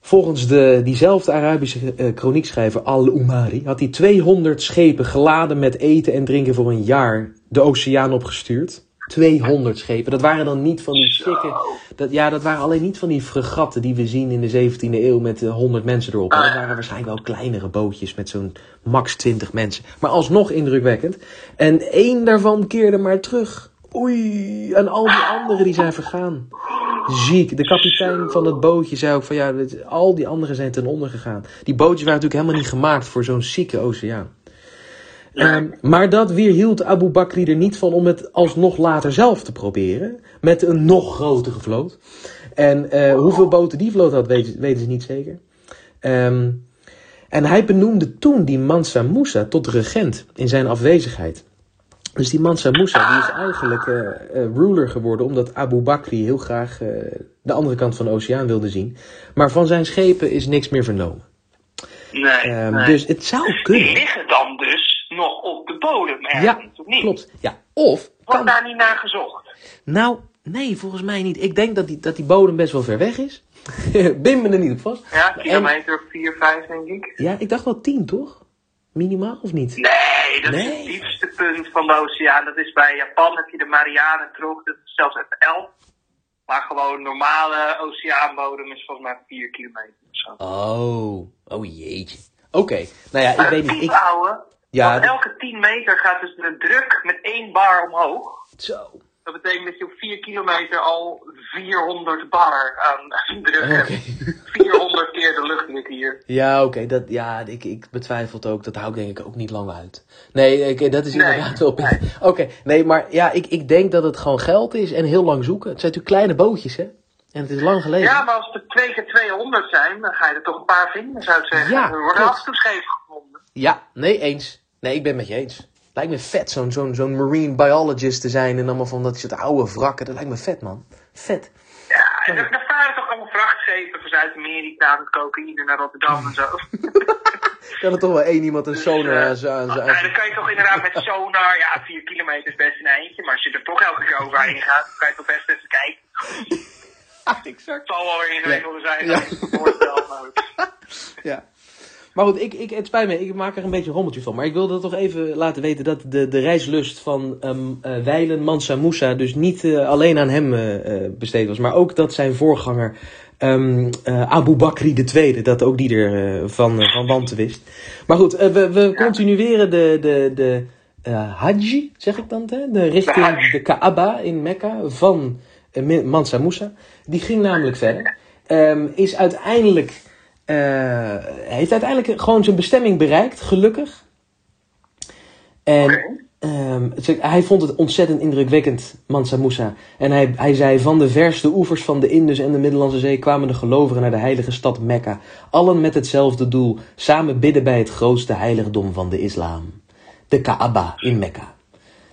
volgens de, diezelfde Arabische uh, kroniekschrijver Al-Umari... had hij tweehonderd schepen geladen met eten en drinken voor een jaar de oceaan opgestuurd. tweehonderd schepen. Dat waren dan niet van die schikken... Dat, ja, dat waren alleen niet van die fregatten die we zien in de zeventiende eeuw met uh, honderd mensen erop. Dat waren waarschijnlijk wel kleinere bootjes met zo'n max twintig mensen. Maar alsnog indrukwekkend. En één daarvan keerde maar terug. Oei, en al die anderen die zijn vergaan. Ziek. De kapitein van het bootje zei ook van ja, al die anderen zijn ten onder gegaan. Die bootjes waren natuurlijk helemaal niet gemaakt voor zo'n zieke oceaan. Um, maar dat weerhield Abu Bakri er niet van om het alsnog later zelf te proberen. Met een nog grotere vloot. En uh, hoeveel boten die vloot had, weten, weten ze niet zeker. Um, en hij benoemde toen die Mansa Musa tot regent in zijn afwezigheid. Dus die Mansa Musa die is eigenlijk uh, uh, ruler geworden... omdat Abu Bakri heel graag uh, de andere kant van de oceaan wilde zien. Maar van zijn schepen is niks meer vernomen. Nee, um, nee. Dus het zou kunnen. Die liggen dan dus... nog op de bodem ergens, ja, of niet? Klopt. Ja, klopt. Wordt daar niet naar gezocht? Nou, nee, volgens mij niet. Ik denk dat die, dat die bodem best wel ver weg is. Bim me er niet op vast. Ja, kilometer vier, vijf denk ik. Ja, ik dacht wel tien, toch? Minimaal of niet? Nee, dat nee. is het diepste punt van de oceaan. Dat is bij Japan, heb je de Marianentroog, dat is zelfs even elf. Maar gewoon normale oceaanbodem is volgens mij vier kilometer of zo. Oh, oh jeetje. Oké, okay. nou ja, ik maar weet niet. Ik... ouwe. Ja, want elke tien meter gaat dus een druk met één bar omhoog. Zo. Dat betekent dat je op vier kilometer al vierhonderd bar aan druk okay. hebt. vierhonderd keer de luchtdruk hier. Ja, oké. Okay. Ja, ik, ik betwijfel het ook. Dat hou ik denk ik ook niet lang uit. Nee, okay, dat is inderdaad wel... Nee. Oké, okay. nee, maar ja, ik, ik denk dat het gewoon geld is en heel lang zoeken. Het zijn natuurlijk kleine bootjes, hè? En het is lang geleden. Ja, maar als er twee keer tweehonderd zijn, dan ga je er toch een paar vinden, zou ik zeggen. Ja, we worden af en toe scheef gevonden. Ja, nee, eens. Nee, ik ben het met je eens. Lijkt me vet, zo'n zo'n zo'n marine biologist te zijn en allemaal van dat soort oude wrakken. Dat lijkt me vet, man. Vet. Ja, en daar varen toch allemaal vrachtschepers uit Amerika met cocaïne naar Rotterdam en zo. Kan er toch wel één iemand een sonar... Dus, uh, aan, nou, nou, dan kan je toch inderdaad met sonar... Ja, vier kilometer is best een eindje. Maar als je er toch elke keer overheen gaat... dan kan je toch best even kijken. Ah, exact. Het zal wel weer ingewikkelder zijn. Ja. Ja. Ja. Maar goed, ik, ik, het spijt me. Ik maak er een beetje een rommeltje van. Maar ik wilde toch even laten weten... dat de, de reislust van um, uh, wijlen Mansa Musa... dus niet uh, alleen aan hem uh, besteed was. Maar ook dat zijn voorganger... Um, uh, Abu Bakri de tweede, dat ook die er uh, van, uh, van wanten wist. Maar goed, uh, we, we continueren de, de, de uh, Hajj, zeg ik dan, hè? De richting de Kaaba in Mekka van uh, Mansa Musa. Die ging namelijk verder. Um, is uiteindelijk, uh, heeft uiteindelijk gewoon zijn bestemming bereikt, gelukkig. En... Um, het, hij vond het ontzettend indrukwekkend, Mansa Musa. En hij, hij zei, van de verste oevers van de Indus en de Middellandse Zee kwamen de gelovigen naar de heilige stad Mekka. Allen met hetzelfde doel, samen bidden bij het grootste heiligdom van de islam. De Kaaba in Mekka.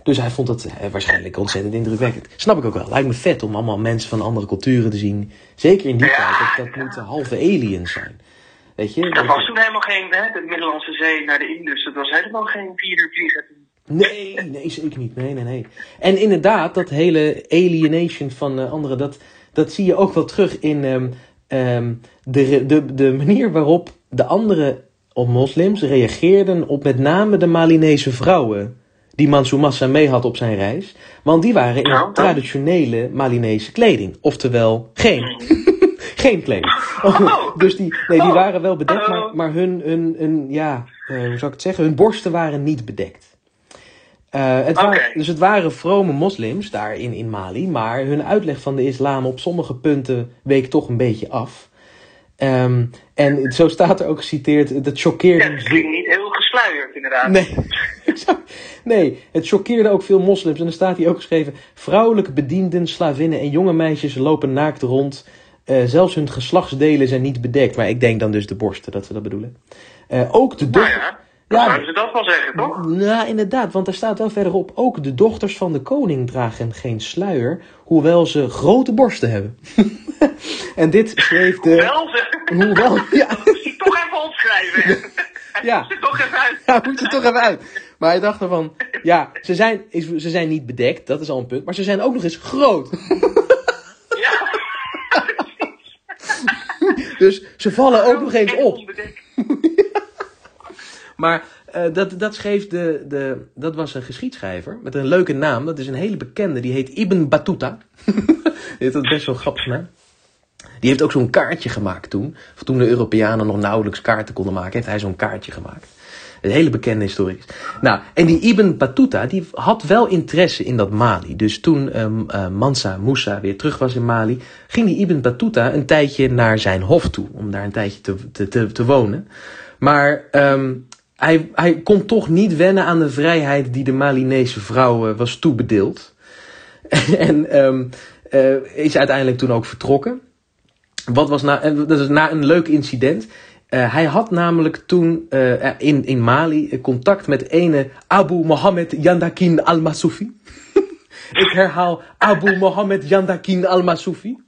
Dus hij vond het eh, waarschijnlijk ontzettend indrukwekkend. Snap ik ook wel. Lijkt me vet om allemaal mensen van andere culturen te zien. Zeker in die ja, tijd, dat, dat ja. moeten halve aliens zijn. Weet je? Dat was toen helemaal geen, hè, de Middellandse Zee naar de Indus. Dat was helemaal geen vier uur vliegen. Nee, nee, zeker niet. Nee, nee, nee. En inderdaad, dat hele alienation van uh, anderen, dat, dat zie je ook wel terug in um, um, de, de, de manier waarop de andere moslims reageerden op met name de Malinese vrouwen die Mansa Musa mee had op zijn reis. Want die waren in nou, traditionele Malinese kleding. Oftewel, geen. geen kleding. Oh, dus die, nee, die waren wel bedekt, maar, maar hun, hun, hun ja, uh, hoe zou ik het zeggen, hun borsten waren niet bedekt. Uh, het okay. waren, dus het waren vrome moslims daar in, in Mali, maar hun uitleg van de islam op sommige punten week toch een beetje af. Um, en zo staat er ook geciteerd, dat choqueerde... Ja, het ging niet heel gesluierd inderdaad. Nee, nee, het choqueerde ook veel moslims. En dan staat hier ook geschreven, vrouwelijke bedienden, slavinnen en jonge meisjes lopen naakt rond. Uh, zelfs hun geslachtsdelen zijn niet bedekt. Maar ik denk dan dus de borsten, dat we dat bedoelen. Uh, ook de dochter... Nou ja. Ja, zouden ze dat wel zeggen, toch? Nou, inderdaad, want daar staat wel verderop... ook de dochters van de koning dragen geen sluier... hoewel ze grote borsten hebben. En dit schreef de... Hoewel ze... Hoewel... Ja. Dat moet je toch even opschrijven. Ja. Hij moet er toch even uit. Ja, moet er toch even uit. Maar hij dacht ervan... Ja, ze zijn, ze zijn niet bedekt, dat is al een punt... maar ze zijn ook nog eens groot. Ja, precies. Dus ze vallen ook nog eens op. Onbedekt. Maar uh, dat, dat schreef de, de... Dat was een geschiedschrijver met een leuke naam. Dat is een hele bekende. Die heet Ibn Battuta. Die heeft best wel grappig naam. Die heeft ook zo'n kaartje gemaakt toen. Of toen de Europeanen nog nauwelijks kaarten konden maken. Heeft hij zo'n kaartje gemaakt. Een hele bekende historicus. Nou, en die Ibn Battuta die had wel interesse in dat Mali. Dus toen um, uh, Mansa Musa weer terug was in Mali... ging die Ibn Battuta een tijdje naar zijn hof toe. Om daar een tijdje te, te, te, te wonen. Maar... Um, Hij, hij kon toch niet wennen aan de vrijheid die de Malinese vrouwen was toebedeeld. En um, uh, is uiteindelijk toen ook vertrokken. Wat was na, dat is na een leuk incident. Uh, hij had namelijk toen uh, in, in Mali contact met ene Abu Mohammed Yandakin Al-Masoufi. Ik herhaal Abu Mohammed Yandakin Al-Masoufi.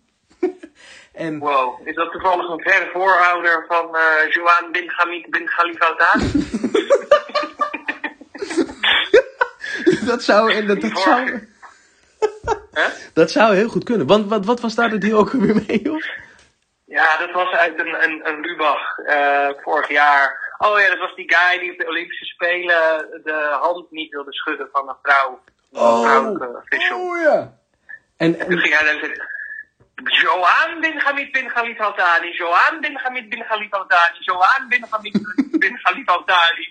En... Wow, is dat toevallig een verre voorouder van uh, Joan bin Hamid bin Khalifa Al? Dat zou... En dat, dat, zou... dat zou heel goed kunnen. Want wat, wat was daar het hier ook weer mee, joh? Ja, dat was uit een, een, een Lubach uh, vorig jaar. Oh ja, dat was die guy die op de Olympische Spelen de hand niet wilde schudden van een vrouw. Een oh, vrouw, uh, oh ja. En, en toen ging hij dan zeggen... Joan bin Hamid bin Khalifa Al-Thani, Joan bin Hamid bin Khalifa Al-Thani, Joan bin Hamid bin Khalifa Al-Thani.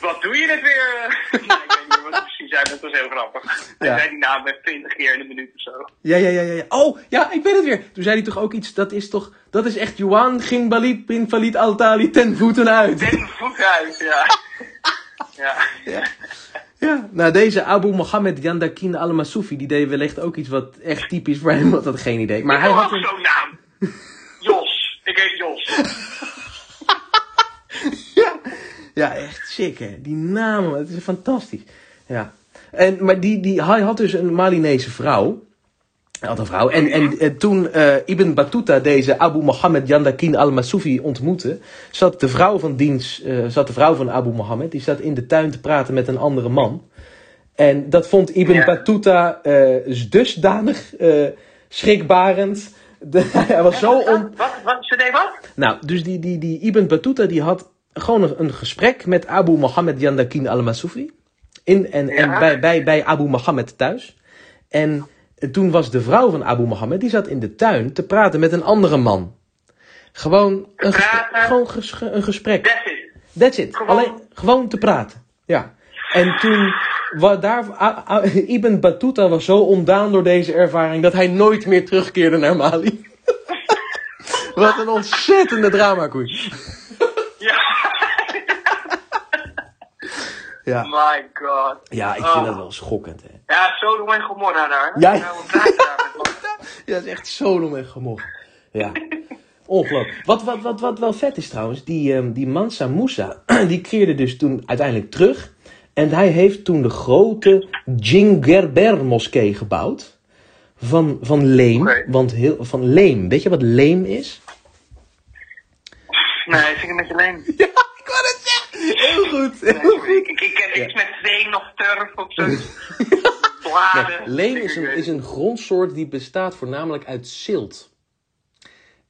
Wat doe je dit weer? Nee, ik weet niet wat precies zijn, dat was heel grappig. Hij ja. zei die naam met twintig keer in een minuut of zo. Ja, ja, ja, ja. Oh, ja, ik weet het weer. Toen zei hij toch ook iets, dat is toch, dat is echt Joan Gimbalid bin Khalid Al-Thani ten voeten uit. Ten voeten uit, ja. Ja. Ja. Ja, nou deze Abu Mohammed Yandakin Al-Masoufi, die deed wellicht ook iets wat echt typisch voor hem, want dat had geen idee. Maar ik hij had ook een... zo'n naam. Jos. Ik heet Jos. Ja. Ja, echt sick hè. Die namen, het is fantastisch. Ja. En, maar die, die, hij had dus een Malinese vrouw. Hij had een vrouw. En, en, en toen uh, Ibn Battuta deze Abu Mohammed Yandakin Al-Masoufi ontmoette, zat de vrouw van diens, uh, zat de vrouw van Abu Mohammed, die zat in de tuin te praten met een andere man. En dat vond Ibn ja. Battuta uh, dusdanig uh, schrikbarend. De, hij was zo on... Wat? Wat? Ze deed wat? Nou, dus die, die, die Ibn Battuta die had gewoon een, een gesprek met Abu Mohammed Yandakin Al-Masoufi. In en, ja. en bij, bij, bij Abu Mohammed thuis. En toen was de vrouw van Abu Mohammed, die zat in de tuin te praten met een andere man. Gewoon een, gesprek, gewoon ges, een gesprek. That's it. That's it. Gewoon. Alleen, gewoon te praten. Ja. En toen, wat daar, A, A, Ibn Battuta was zo ontdaan door deze ervaring dat hij nooit meer terugkeerde naar Mali. Wat een ontzettende dramakoei. Ja. Ja. My god. Ja, ik vind oh. dat wel schokkend, hè. Ja, Sodom en Gomorra daar. Ja, ja. Ja, dat is echt Sodom en Gomorra. Ja. Ongelooflijk. Wat, wat, wat, wat wel vet is trouwens, die, um, die Mansa Musa, die keerde dus toen uiteindelijk terug. En hij heeft toen de grote Djingerber moskee gebouwd. Van, van leem. Okay. Want heel, van leem. Weet je wat leem is? Nee, ik vind het met je leem. Ja, ik wou het zeggen. Heel goed. Heel goed. Nee, ik, ik, ik heb niks ja. met veen of turf of zo. Bladen. Nee, leem is een, is een grondsoort die bestaat voornamelijk uit zilt.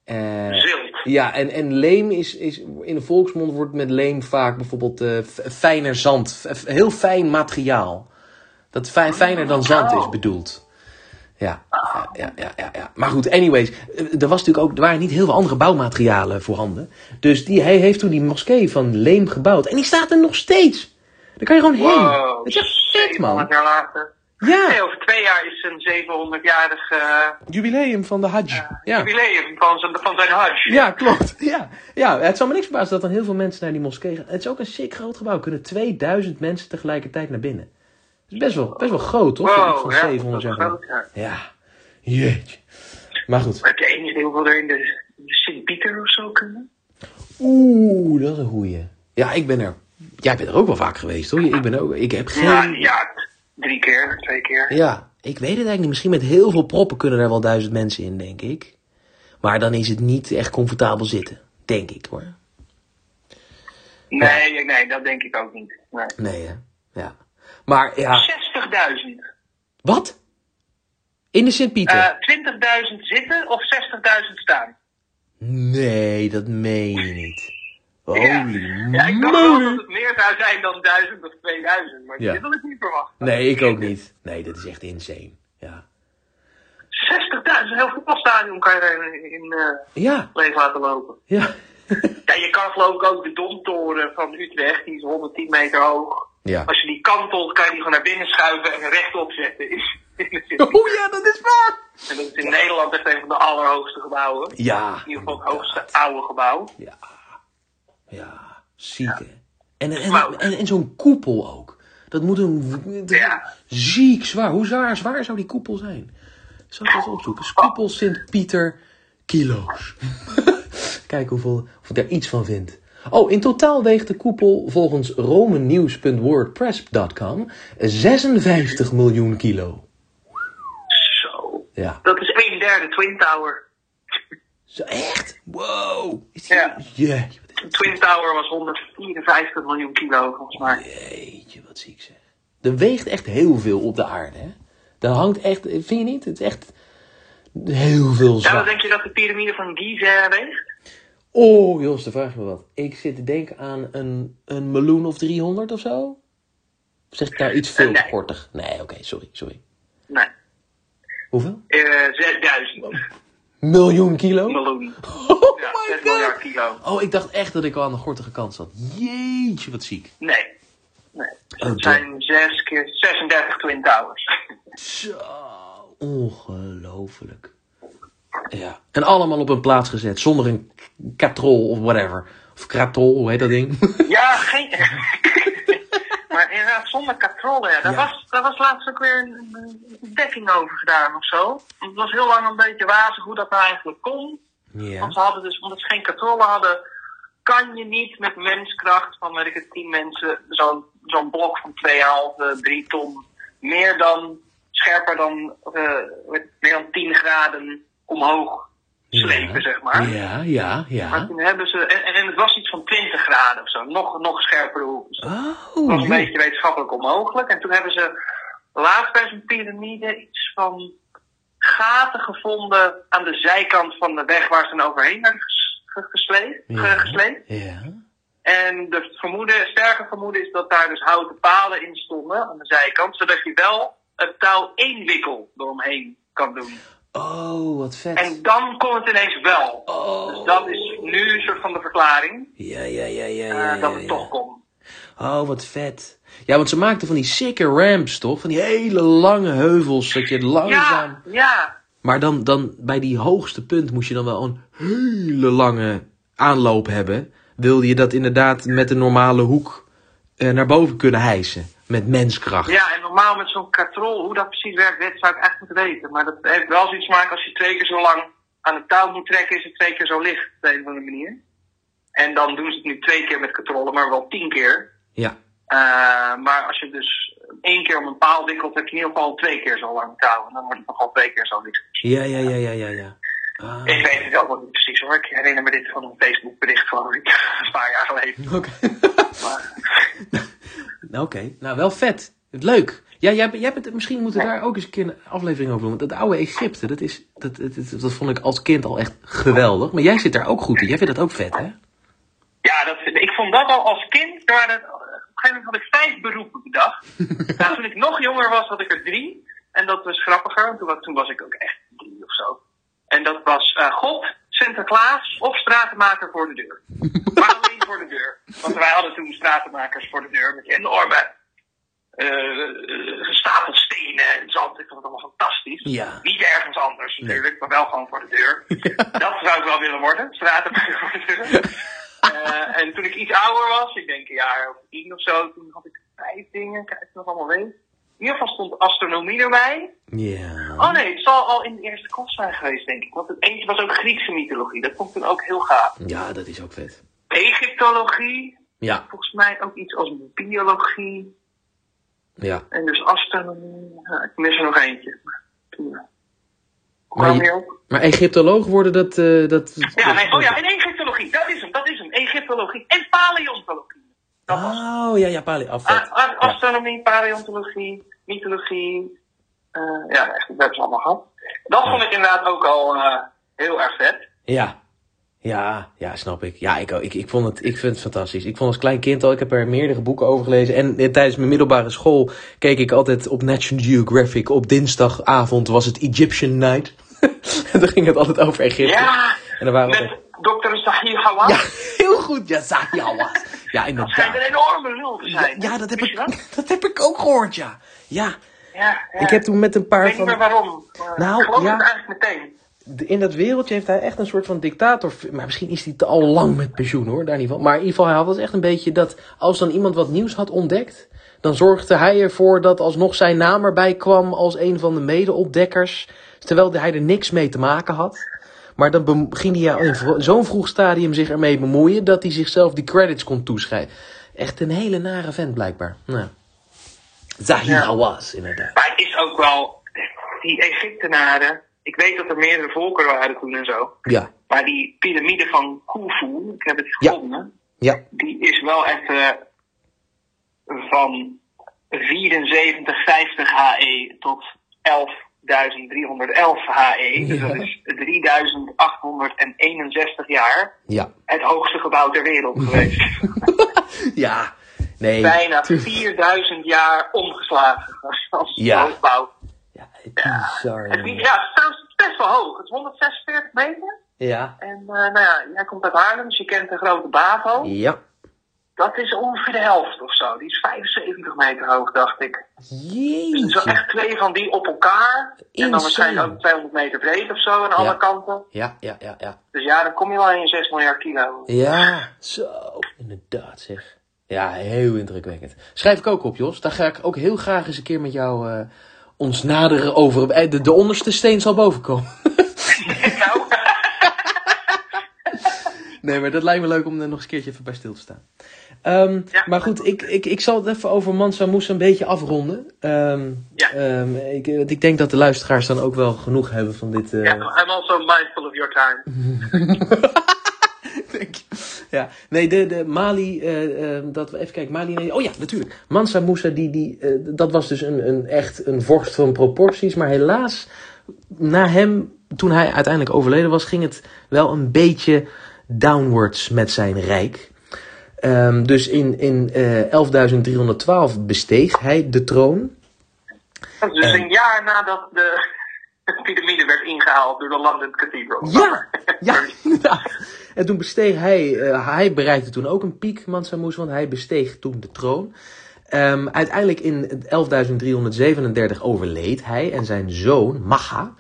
Uh, Zilt. Ja, en, en leem is, is... In de volksmond wordt met leem vaak bijvoorbeeld uh, fijner zand. F, heel fijn materiaal. Dat fijn, fijner dan zand is bedoeld. Ja, oh. ja, ja, ja, ja. Maar goed, anyways. Er, was natuurlijk ook, er waren niet heel veel andere bouwmaterialen voorhanden. Dus die, hij heeft toen die moskee van leem gebouwd. En die staat er nog steeds. Daar kan je gewoon heen. Wow, dat is echt vet, man. zevenhonderd jaar later. Ja. Nee, over twee jaar is een zevenhonderdjarig... Uh, jubileum van de Hajj. Uh, ja. Jubileum van zijn, van zijn Hajj. Ja, klopt. Ja. Ja, het zal me niks verbazen dat dan heel veel mensen naar die moskee gaan. Het is ook een sick groot gebouw. Er kunnen tweeduizend mensen tegelijkertijd naar binnen. Het is best wel, best wel groot, toch? Wow, van ja, zevenhonderd jaar. Groot, ja. ja. Jeetje. Maar goed. Heb je enig idee hoeveel er in de, de Sint-Pieter of zo kunnen? Oeh, dat is een goeie. Ja, ik ben er... Jij bent er ook wel vaak geweest, hoor. Ik ben ook... Ik heb geen... Ja, ja. Drie keer, twee keer. Ja, ik weet het eigenlijk niet. Misschien met heel veel proppen kunnen er wel duizend mensen in, denk ik. Maar dan is het niet echt comfortabel zitten. Denk ik, hoor. Nee, ja. nee dat denk ik ook niet. Nee, nee hè? Ja. Maar ja... zestigduizend. Wat? In de Sint-Pieter? Uh, twintigduizend zitten of zestigduizend staan. Nee, dat meen je niet. Holy ja. ja, ik dacht wel dat het meer zou zijn dan duizend of tweeduizend, maar ja. dit had ik niet verwacht. Nee, ik ook niet. Nee, dat is echt insane. Ja. zestigduizend, heel voetbalstadion kan je in uh, ja. leeg laten lopen. Ja. Ja, je kan geloof ik ook de Domtoren van Utrecht, die is honderdtien meter hoog. Ja. Als je die kantelt, kan je die gewoon naar binnen schuiven en rechtop zetten. Oh ja, dat is waar! En dat is in Nederland echt een van de allerhoogste gebouwen. Ja. In ieder geval het hoogste oude gebouw. Ja. Ja, ziek hè. En, en, en, en, en zo'n koepel ook. Dat moet een... Dat, ja. Ziek zwaar. Hoe zwaar, zwaar zou die koepel zijn? Zal ik dat opzoeken? Dus koepel Sint-Pieter kilo's. Kijk hoeveel, of ik daar iets van vind. Oh, in totaal weegt de koepel volgens romannieuws punt wordpress punt com zesenvijftig miljoen kilo. Zo. Ja. Dat is een derde Twin Tower. Zo, echt? Wow. Is die... Ja. Yeah. Twin Tower was honderdvierenvijftig miljoen kilo, volgens mij. Jeetje, wat ziek zeg. Er weegt echt heel veel op de aarde, hè? Daar hangt echt, vind je niet? Het is echt heel veel zwaar. Ja, wat denk je dat de piramide van Giza weegt? Oh, Jos, dan vraag je me wat. Ik zit te denken aan een, een miljoen of driehonderd of zo? Of zeg ik daar iets veel te kortig? Nee, nee oké, okay, sorry, sorry. Nee. Hoeveel? Uh, zesduizend. Miljoen kilo? Miljoen. Oh ja, my god. Kilo. Oh, ik dacht echt dat ik al aan de gortige kant zat. Jeetje, wat ziek. Nee. Nee. Dus oh, het zijn zes keer zesendertig Twin Towers. Zo. Ongelooflijk. Ja. En allemaal op een plaats gezet. Zonder een katrol of whatever. Of kratol, hoe heet dat ding? Ja, geen... Maar inderdaad, zonder katrol, hè. Daar, ja. was, daar was laatst ook weer een, een dekking over gedaan of zo. Het was heel lang een beetje wazig hoe dat nou eigenlijk kon. Ja. Want ze hadden dus, omdat ze geen katrollen hadden, kan je niet met menskracht van weet ik het, tien mensen zo'n zo'n blok van twee komma vijf, drie ton meer dan scherper dan uh, meer dan tien graden omhoog slepen, ja, zeg maar. Ja, ja, ja. Maar toen hebben ze, en, en het was iets van twintig graden of zo, nog, nog scherper hoek. Dus oh, dat was een beetje wetenschappelijk onmogelijk. En toen hebben ze laatst bij zo'n piramide iets van gaten gevonden aan de zijkant van de weg waar ze dan overheen hadden gesleept. Ja, gesleept. Ja. En de vermoeden, sterke vermoeden is dat daar dus houten palen in stonden aan de zijkant, zodat je wel het touw één wikkel eromheen kan doen. Oh, wat vet. En dan kon het ineens wel. Oh. Dus dat is nu een soort van de verklaring. Ja, ja, ja, ja. ja, ja uh, dat het ja, ja. toch kon. Oh, wat vet. Ja, want ze maakten van die sikke ramps, toch? Van die hele lange heuvels, dat je langzaam... Ja, ja. Maar dan, dan bij die hoogste punt moest je dan wel een hele lange aanloop hebben. Wilde je dat inderdaad met een normale hoek eh, naar boven kunnen hijsen. Met menskracht. Ja, en normaal met zo'n katrol, hoe dat precies werkt, dat zou ik echt niet weten. Maar dat heeft wel zoiets te maken, als je twee keer zo lang aan het touw moet trekken, is het twee keer zo licht, op een of andere manier. En dan doen ze het nu twee keer met katrollen, maar wel tien keer. Ja. Uh, maar als je dus één keer om een paal wikkelt, heb je in ieder geval twee keer zo lang touw. En dan wordt het nogal twee keer zo licht. Ja, ja, ja, ja, ja, ja. Ah. Ik weet het ook wel niet precies hoor. Ik herinner me dit van een Facebook bericht van een paar jaar geleden. Oké. Okay. Oké, okay. Nou wel vet. Leuk. Ja, jij, jij bent, misschien moeten we daar ook eens een keer een aflevering over doen. Want dat oude Egypte, dat, is, dat, dat, dat, dat vond ik als kind al echt geweldig. Maar jij zit daar ook goed in. Jij vindt dat ook vet, hè? Ja, dat, ik vond dat al als kind. Daar dat, op een gegeven moment had ik vijf beroepen bedacht. Nou, toen ik nog jonger was, had ik er drie. En dat was grappiger. Toen, toen was ik ook echt drie of zo. En dat was uh, God, Sinterklaas of stratenmaker voor de deur. Maar alleen voor de deur. Want wij hadden toen stratenmakers voor de deur met enorme uh, gestapeld stenen en zand. Ik vond het allemaal fantastisch. Ja. Niet ergens anders natuurlijk, maar wel gewoon voor de deur. Ja. Dat zou ik wel willen worden, stratenmaker voor de deur. Uh, en toen ik iets ouder was, ik denk een jaar of tien of zo, toen had ik vijf dingen, kijk nog allemaal weet. In ieder geval stond astronomie erbij. Yeah. Oh nee, het zal al in de eerste klas zijn geweest, denk ik. Want het eentje was ook Griekse mythologie. Dat vond ik toen ook heel gaaf. Ja, dat is ook vet. Egyptologie. Ja. Volgens mij ook iets als biologie. Ja. En dus astronomie. Nou, ik mis er nog eentje. Maar, maar, je, maar Egyptoloog worden dat... Uh, dat ja, nee, oh ja, en Egyptologie. Dat is hem, dat is hem. Egyptologie en paleontologie. Dat oh, was. ja, ja, pale- af, A- a- astronomie, ja. Paleontologie, mythologie. Uh, ja, echt, dat hebben ze allemaal gehad. Dat vond ik inderdaad ook al uh, heel erg vet. Ja. Ja, ja, snap ik. Ja, ik, ik, ik, vond het, ik vind het fantastisch. Ik vond als klein kind al, ik heb er meerdere boeken over gelezen. En eh, tijdens mijn middelbare school keek ik altijd op National Geographic. Op dinsdagavond was het Egyptian Night. En dan ging het altijd over Egypte. Ja, en dan waren met altijd... dokter Zahi Hawass. Ja, heel goed. Ja, Zahi Hawass. Ja, inderdaad. Dat schijnt een enorme lul te zijn. Ja, ja dat, heb ik, dat? dat heb ik ook gehoord, ja. Ja, ja, ja. Ik heb toen met een paar van... Ik weet niet meer waarom. Nou, ik geloof ja. het eigenlijk meteen. In dat wereldje heeft hij echt een soort van dictator... Maar misschien is hij te al lang met pensioen, hoor. Daar niet van. Maar in ieder geval, hij had het echt een beetje dat... Als dan iemand wat nieuws had ontdekt... Dan zorgde hij ervoor dat alsnog zijn naam erbij kwam... Als een van de medeontdekkers. Terwijl hij er niks mee te maken had. Maar dan be- ging hij in v- zo'n vroeg stadium zich ermee bemoeien... Dat hij zichzelf die credits kon toeschrijven. Echt een hele nare vent, blijkbaar. Nou. Zahi Hawass, inderdaad. Maar het is ook wel... Die Egyptenaren... Ik weet dat er meerdere volkeren waren toen en zo. Ja. Maar die piramide van Khufu, ik heb het gevonden. Ja. Ja. Die is wel echt uh, van vierenzeventig vijftig H E tot elfduizend driehonderdelf H E. Ja. Dus dat is drieduizend achthonderdeenenzestig jaar. Ja. Het hoogste gebouw ter wereld geweest. Ja. Nee. Bijna vierduizend jaar omgeslagen als ja. hoofdbouw. Ja, bizar. Het, ja, het is best wel hoog. Het is honderdzesenveertig meter. Ja. En uh, nou ja, jij komt uit Haarlem, dus je kent de grote Bavo. Ja. Dat is ongeveer de helft of zo. Die is vijfenzeventig meter hoog, dacht ik. Jeetje. Dus echt twee van die op elkaar. Insane. En dan waarschijnlijk ook tweehonderd meter breed of zo aan ja. alle kanten. Ja, ja, ja, ja. Dus ja, dan kom je wel in zes miljard kilo. Ja, zo. Inderdaad zeg. Ja, heel indrukwekkend. Schrijf ik ook op, Jos. Daar ga ik ook heel graag eens een keer met jou... Uh, ons naderen over... De, de onderste steen zal boven komen. Nou. Nee, maar dat lijkt me leuk om er nog eens een keertje even bij stil te staan. Um, ja, maar goed, ik, ik, ik zal het even over Mansa Musa een beetje afronden. Um, ja. um, ik, ik denk dat de luisteraars dan ook wel genoeg hebben van dit... Uh... Yeah, I'm also mindful of your time. Denk je. Ja, nee, de, de Mali, uh, uh, dat we even kijken, Mali, nee, oh ja, natuurlijk. Mansa Musa, die, die, uh, dat was dus een, een, echt een vorst van proporties, maar helaas, na hem, toen hij uiteindelijk overleden was, ging het wel een beetje downwards met zijn rijk. Um, dus in, in uh, elfduizend driehonderdtwaalf besteeg hij de troon. Dat is dus en... een jaar nadat de, de piramide werd ingehaald door de London Cathedral. Ja, ja, ja. En toen besteeg hij, uh, hij bereikte toen ook een piek, Mansa Musa, want hij besteeg toen de troon. Um, uiteindelijk in elfduizend driehonderdzevenendertig overleed hij en zijn zoon, Macha,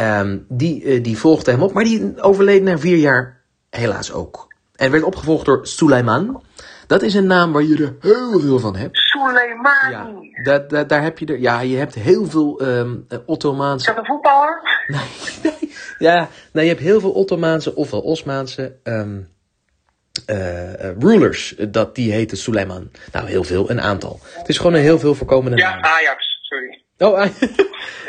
um, die, uh, die volgde hem op. Maar die overleed na vier jaar helaas ook. En werd opgevolgd door Suleiman. Dat is een naam waar je er heel veel van hebt. Suleiman. Ja, dat, dat, daar heb je er. Ja, je hebt heel veel um, Ottomaanse. Is dat een voetballer? Nee, nee. Ja, nou, je hebt heel veel Ottomaanse ofwel Osmaanse um, uh, rulers. Dat die heten Suleiman. Nou, heel veel, een aantal. Het is gewoon een heel veel voorkomende ja, naam. Ja, Ajax, sorry. Oh, Aj-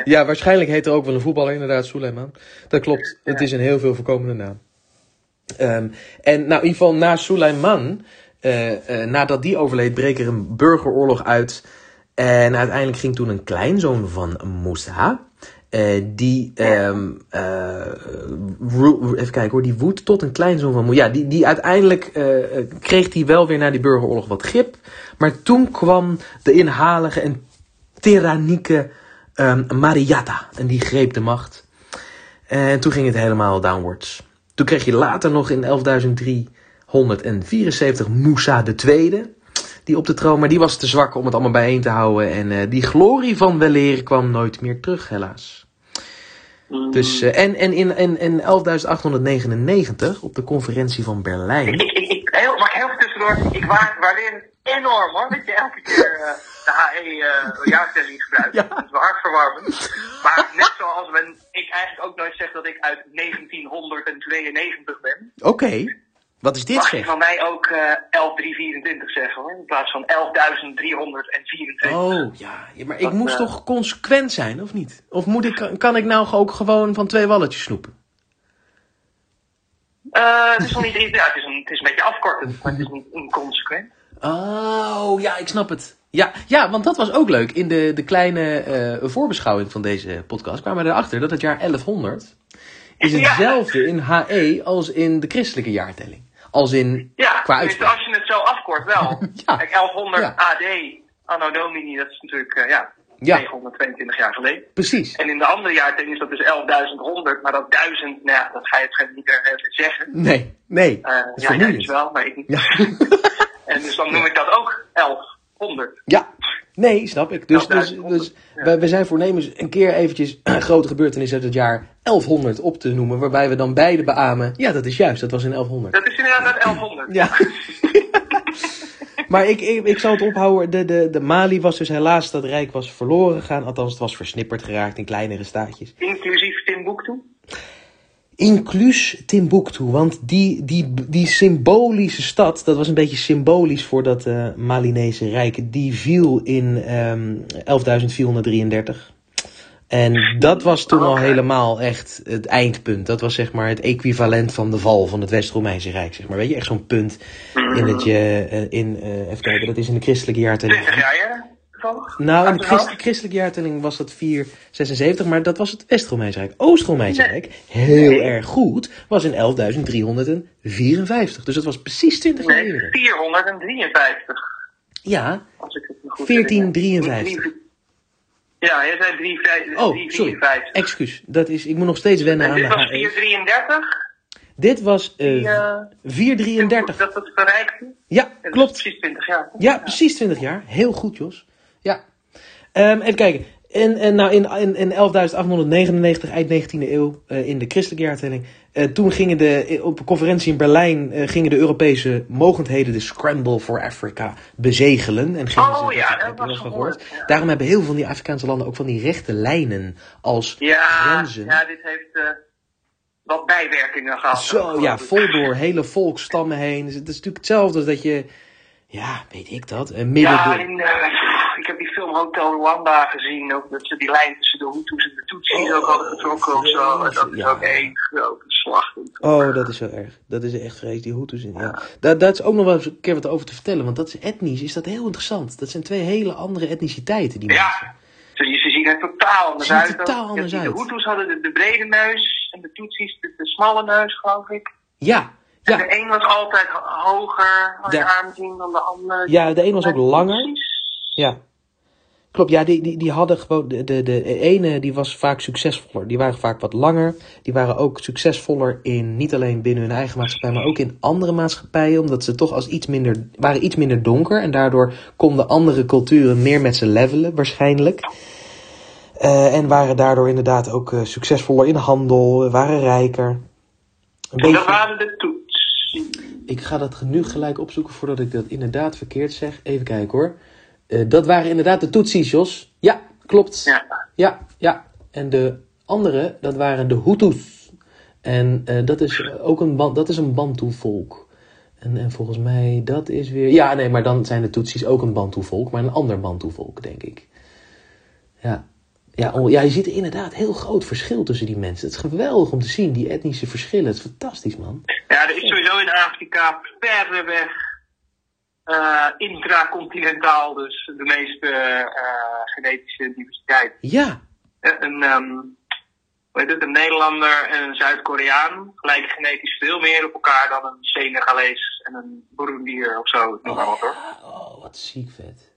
ja, waarschijnlijk heet er ook wel een voetballer inderdaad Suleiman. Dat klopt. Ja. Het is een heel veel voorkomende naam. Um, en nou, in ieder geval na Suleiman, uh, uh, nadat die overleed, breek er een burgeroorlog uit. En uiteindelijk ging toen een kleinzoon van Musa, uh, die, um, uh, ru- even kijken hoor, die woedt tot een kleinzoon van Musa. Ja, die, die uiteindelijk uh, kreeg hij wel weer na die burgeroorlog wat grip. Maar toen kwam de inhalige en tyrannieke um, Mariatta en die greep de macht. En toen ging het helemaal downwards. Toen kreeg je later nog in elfduizend driehonderdvierenzeventig Musa de Tweede, die op de troon, maar die was te zwak om het allemaal bijeen te houden. En uh, die glorie van weleer kwam nooit meer terug, helaas. Mm. Dus, uh, en, en in en, en elfduizend achthonderdnegenennegentig, op de conferentie van Berlijn... Ik, ik, ik, heel, mag ik heel even tussendoor? Ik waardeer het enorm, hoor, dat je elke keer uh, de H E-jaarstelling uh, gebruikt. Ja. Dat is wel hartverwarmend. Maar net zoals men, ik eigenlijk ook nooit zeg dat ik uit negentienhonderdtweeënnegentig ben. Oké, okay. Wat is dit mag zeg? Mag je van mij ook uh, elfduizend driehonderdvierentwintig zeggen hoor, in plaats van elfduizend driehonderdvierentwintig. Oh ja, ja maar ik dat, moest uh... toch consequent zijn, of niet? Of moet ik, kan ik nou ook gewoon van twee walletjes snoepen? Uh, het, is niet, ja, het, is een, het is een beetje afkortend, maar het is niet inconsequent. Oh, ja, ik snap het. Ja, ja, want dat was ook leuk. In de, de kleine uh, voorbeschouwing van deze podcast kwamen we erachter dat het jaar elfhonderd is hetzelfde ja. in H E als in de christelijke jaartelling. Als in ja, qua uitspraak. Ja, dus als je het zo afkort wel. Ja. Kijk, elfhonderd ja. A D, anno domini, dat is natuurlijk uh, ja, ja. tweehonderdtweeëntwintig jaar geleden. Precies. En in de andere jaartelling is dat dus elfduizend honderd, maar dat duizend, nou ja, dat ga je het niet meer zeggen. Nee, nee. Uh, ja, jij dus wel, maar ik niet. Ja. En dus dan noem ik dat ook elfhonderd. Ja, nee, snap ik. Dus, dus, dus ja. we, we zijn voornemens een keer eventjes een grote gebeurtenis uit het jaar elfhonderd op te noemen. Waarbij we dan beide beamen. Ja, dat is juist. Dat was in elfhonderd. Dat is inderdaad elfhonderd. Ja. Maar ik, ik, ik zal het ophouden. De, de, de Mali was dus helaas, dat rijk was verloren gegaan. Althans, het was versnipperd geraakt in kleinere staatjes. Inclusief Timbuktu? Inclus Timbuktu, want die, die, die symbolische stad, dat was een beetje symbolisch voor dat uh, Malinese Rijk, die viel in um, elfduizend vierhonderddrieëndertig. En dat was toen al helemaal echt het eindpunt. Dat was zeg maar het equivalent van de val van het West-Romeinse Rijk. Zeg maar. Weet je, echt zo'n punt in dat je, uh, in, uh, even kijken, dat is in de christelijke jaartelling. twintig jaar, hè? Nou, in de christ- christelijke jaartelling was dat vierhonderdzesenzeventig, maar dat was het West-Romeinse Rijk. Oost-Romeinse nee. Rijk, heel nee. erg goed, was in elfduizend driehonderdvierenvijftig. Dus dat was precies twintig jaar eerder. Nee, vierhonderddrieënvijftig. Ja, veertienhonderddrieënvijftig. Ja, jij zei driehonderdvierenvijftig. Oh, sorry, excuus. Dat is, ik moet nog steeds wennen en aan de H E. Dit was vierhonderddrieëndertig? Dit was uh, vierhonderddrieëndertig. Dat dat verrijkt? Ja, klopt. Precies twintig jaar. Ja, precies twintig jaar. Heel goed, Jos. Ja, um, even kijken. En, en nou in, in, in elfduizend achthonderdnegenennegentig, eind negentiende eeuw, uh, in de christelijke jaartelling, uh, toen gingen de, op een conferentie in Berlijn, uh, gingen de Europese mogendheden de Scramble for Africa bezegelen. En gingen oh ze, ja, dat, dat, dat was van gehoord. Ja. Daarom hebben heel veel van die Afrikaanse landen ook van die rechte lijnen als ja, grenzen. Ja, dit heeft... Uh... wat bijwerkingen gehad. Zo, ja, vol door hele volkstammen heen. Het is natuurlijk hetzelfde als dat je, ja, weet ik dat, een midden... Ja, en, uh, ik heb die film Hotel Rwanda gezien, ook dat ze die lijn tussen de Hutus en de Tutsis oh, ook hadden getrokken of zo. En dat is ja. ook één grote slachtoffer. Oh, dat is zo erg. Dat is echt vreselijk, die Hutus. In, ja. Ja. Daar, daar is ook nog wel eens een keer wat over te vertellen, want dat is etnisch, is dat heel interessant. Dat zijn twee hele andere etniciteiten, die ja. mensen. Ze zien er totaal anders uit. Totaal anders uit. De Hutus hadden de, de brede neus en de Tutsis de, de smalle neus, geloof ik. Ja. Ja. En de een was altijd hoger als je aanzien dan de andere. Ja, de een was ook langer. Ja. Klopt, ja, die, die, die hadden gewoon. De, de, de ene die was vaak succesvoller. Die waren vaak wat langer. Die waren ook succesvoller in niet alleen binnen hun eigen maatschappij, maar ook in andere maatschappijen. Omdat ze toch als iets minder. Waren iets minder donker. En daardoor konden andere culturen meer met ze levelen, waarschijnlijk. Uh, en waren daardoor inderdaad ook uh, succesvoller in handel, waren rijker. En dat waren de Tutsis. Ik ga dat nu gelijk opzoeken voordat ik dat inderdaad verkeerd zeg. Even kijken hoor. Uh, dat waren inderdaad de Tutsis, Jos. Ja, klopt. Ja. ja, ja. En de andere, dat waren de Hutus. En uh, dat is ook een, dat is een Bantu-volk. En, en volgens mij, dat is weer... Ja, nee, maar dan zijn de Tutsis ook een Bantu-volk, maar een ander Bantu-volk, denk ik. Ja. Ja, oh, ja, je ziet inderdaad heel groot verschil tussen die mensen. Het is geweldig om te zien, die etnische verschillen. Het is fantastisch, man. Ja, er is sowieso in Afrika verreweg uh, intracontinentaal, dus de meeste uh, genetische diversiteit. Ja. Een, um, hoe heet het, een Nederlander en een Zuid-Koreaan lijken genetisch veel meer op elkaar dan een Senegalees en een Burundier of zo. Noem maar wat hoor. Oh, wat ziek vet.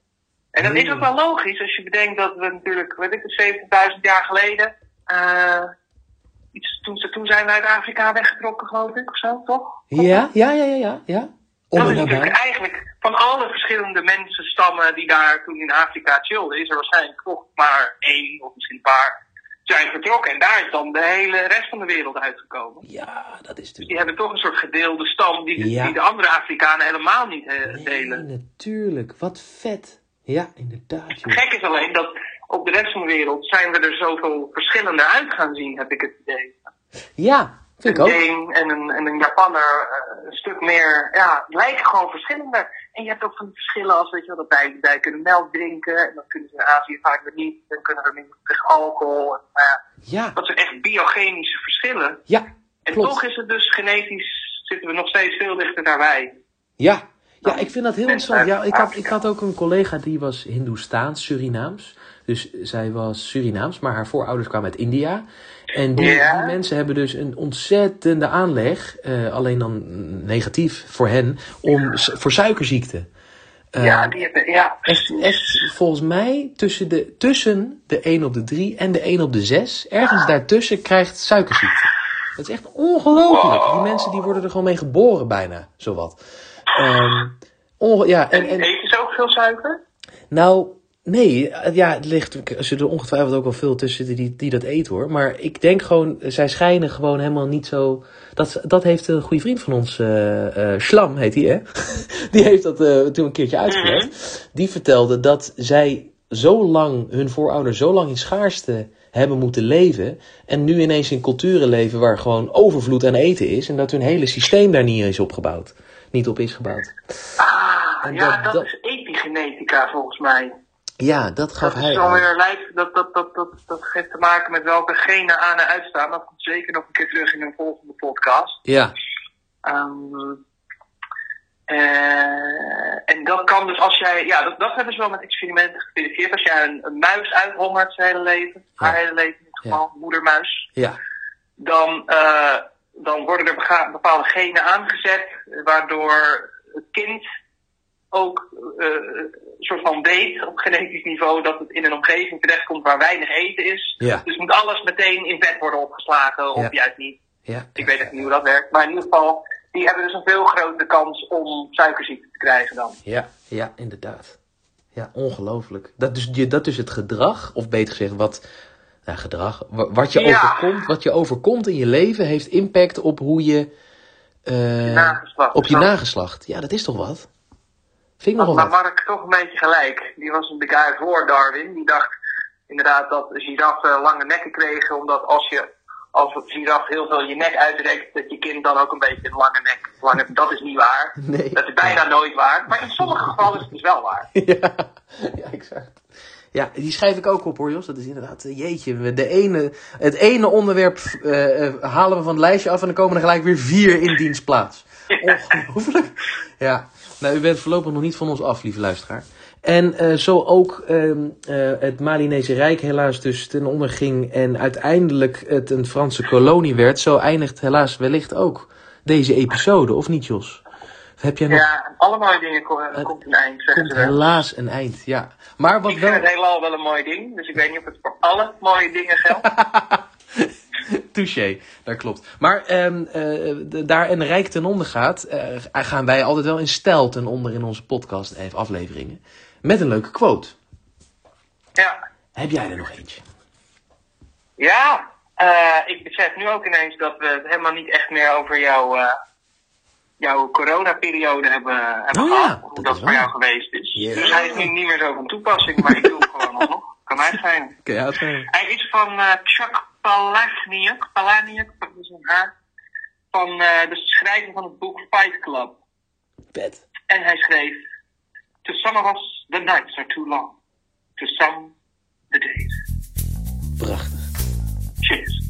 En dat is ook wel logisch als je bedenkt dat we natuurlijk, weet ik, zevenduizend jaar geleden, uh, iets, toen, toen zijn we uit Afrika weggetrokken, geloof ik, of zo, toch? Ja, ja, ja, ja, ja. ja. Dat is natuurlijk eigenlijk, van alle verschillende mensenstammen die daar toen in Afrika chillden, is er waarschijnlijk toch maar één of misschien een paar zijn vertrokken. En daar is dan de hele rest van de wereld uitgekomen. Ja, dat is natuurlijk... Dus die hebben toch een soort gedeelde stam die de, ja. die de andere Afrikanen helemaal niet he- delen. Nee, natuurlijk. Wat vet. Ja, inderdaad. Joh. Gek is alleen dat op de rest van de wereld zijn we er zoveel verschillende uit gaan zien, heb ik het idee. Ja, vind ik ook. Een Deen en een, en een Japanner uh, een stuk meer, ja, lijken gewoon verschillender. En je hebt ook van die verschillen als, weet je wel, dat wij, wij kunnen melk drinken en dat kunnen ze in Azië vaak weer niet. Dan kunnen we niet tegen alcohol. En, uh, ja. Dat zijn echt biochemische verschillen. Ja, en klopt. Toch is het dus genetisch, zitten we nog steeds veel dichter daarbij. Ja. Ja, ik vind dat heel interessant. Ja, ik, had, ik had ook een collega die was Hindoestaans, Surinaams. Dus zij was Surinaams, maar haar voorouders kwamen uit India. En die, yeah. die mensen hebben dus een ontzettende aanleg, uh, alleen dan negatief voor hen, om, voor suikerziekte. Uh, ja, die hebben, ja. Echt, echt volgens mij tussen de, tussen de een op de drie en de een op de zes, ergens daartussen krijgt suikerziekte. Dat is echt ongelooflijk. Die mensen die worden er gewoon mee geboren bijna, zowat. Um, onge- ja, en, en, en eten ze ook veel suiker? Nou, nee. Ja, er ligt, ze er ongetwijfeld ook wel veel tussen die, die dat eten hoor. Maar ik denk gewoon, zij schijnen gewoon helemaal niet zo... Dat, dat heeft een goede vriend van ons, uh, uh, Schlam heet die hè? Die heeft dat uh, toen een keertje uitgelegd. Mm-hmm. Die vertelde dat zij zo lang, hun voorouders zo lang in schaarste hebben moeten leven. En nu ineens in culturen leven waar gewoon overvloed aan eten is. En dat hun hele systeem daar niet is opgebouwd. Niet op is gebouwd. Ah, en ja, dat, dat is epigenetica volgens mij. Ja, dat gaf dat hij zo weer lijkt, dat, dat, dat, dat, dat heeft te maken met welke genen aan en uitstaan. Dat komt zeker nog een keer terug in een volgende podcast. Ja. Um, uh, en dat kan dus als jij... Ja, dat, dat hebben ze wel met experimenten geverifieerd. Als jij een, een muis uithongert zijn hele leven. Ja. Haar hele leven in dit geval, ja. moedermuis. Ja. Dan... Uh, Dan worden er bega- bepaalde genen aangezet, waardoor het kind ook uh, een soort van weet op genetisch niveau dat het in een omgeving terechtkomt waar weinig eten is. Ja. Dus moet alles meteen in vet worden opgeslagen, of ja. juist niet. Ja. Ik weet echt niet hoe dat werkt. Maar in ieder geval, die hebben dus een veel grotere kans om suikerziekte te krijgen dan. Ja, ja, inderdaad. Ja, ongelooflijk. Dat is, dat is het gedrag, of beter gezegd, wat... Nou, gedrag. Wat je, ja. overkomt, wat je overkomt in je leven heeft impact op hoe je... Uh, op je nageslacht. Ja, dat is toch wat? Vind ik nog wel. Maar Mark toch een beetje gelijk. Die was een beetje voor Darwin. Die dacht inderdaad dat giraffen lange nekken kregen. Omdat als je als het giraf heel veel je nek uitrekt, dat je kind dan ook een beetje een lange nek... Lange, dat is niet waar. Nee. Dat is bijna nooit waar. Maar in sommige gevallen is het dus wel waar. Ja, ja, exact. Ja, die schrijf ik ook op hoor, Jos. Dat is inderdaad, jeetje, de ene, het ene onderwerp uh, uh, halen we van het lijstje af en dan komen er gelijk weer vier in dienstplaats. Ongelooflijk. Ja, nou, u bent voorlopig nog niet van ons af, lieve luisteraar. En uh, zo ook um, uh, het Malinese Rijk helaas dus ten onder ging en uiteindelijk het een Franse kolonie werd. Zo eindigt helaas wellicht ook deze episode, of niet, Jos? Heb jij nog... Ja, alle mooie dingen kom, uh, komt een eind, zeggen ze wel. Helaas een eind, ja. Maar wat ik vind wel... het heelal wel een mooi ding, dus ik weet niet of het voor alle mooie dingen geldt. Touché, dat klopt. Maar um, uh, daar een rijk ten onder gaat, uh, gaan wij altijd wel in stijl ten onder in onze podcast en afleveringen. Met een leuke quote. Ja. Heb jij er nog eentje? Ja, uh, ik besef nu ook ineens dat we het helemaal niet echt meer over jouw, uh, jouw coronaperiode hebben, hebben oh, gehad. Ja, hoe dat, dat voor jou geweest is. Yeah. Dus hij is nu niet meer zo van toepassing, maar ik doe het gewoon nog. Kan hij zijn. Kan jij het zijn. Hij is van uh, Chuck Palahniuk, Palahniuk, dat is een haar. Van uh, de schrijver van het boek Fight Club. Pet. En hij schreef: "To some of us, the nights are too long. To some, the days." Prachtig. Cheers.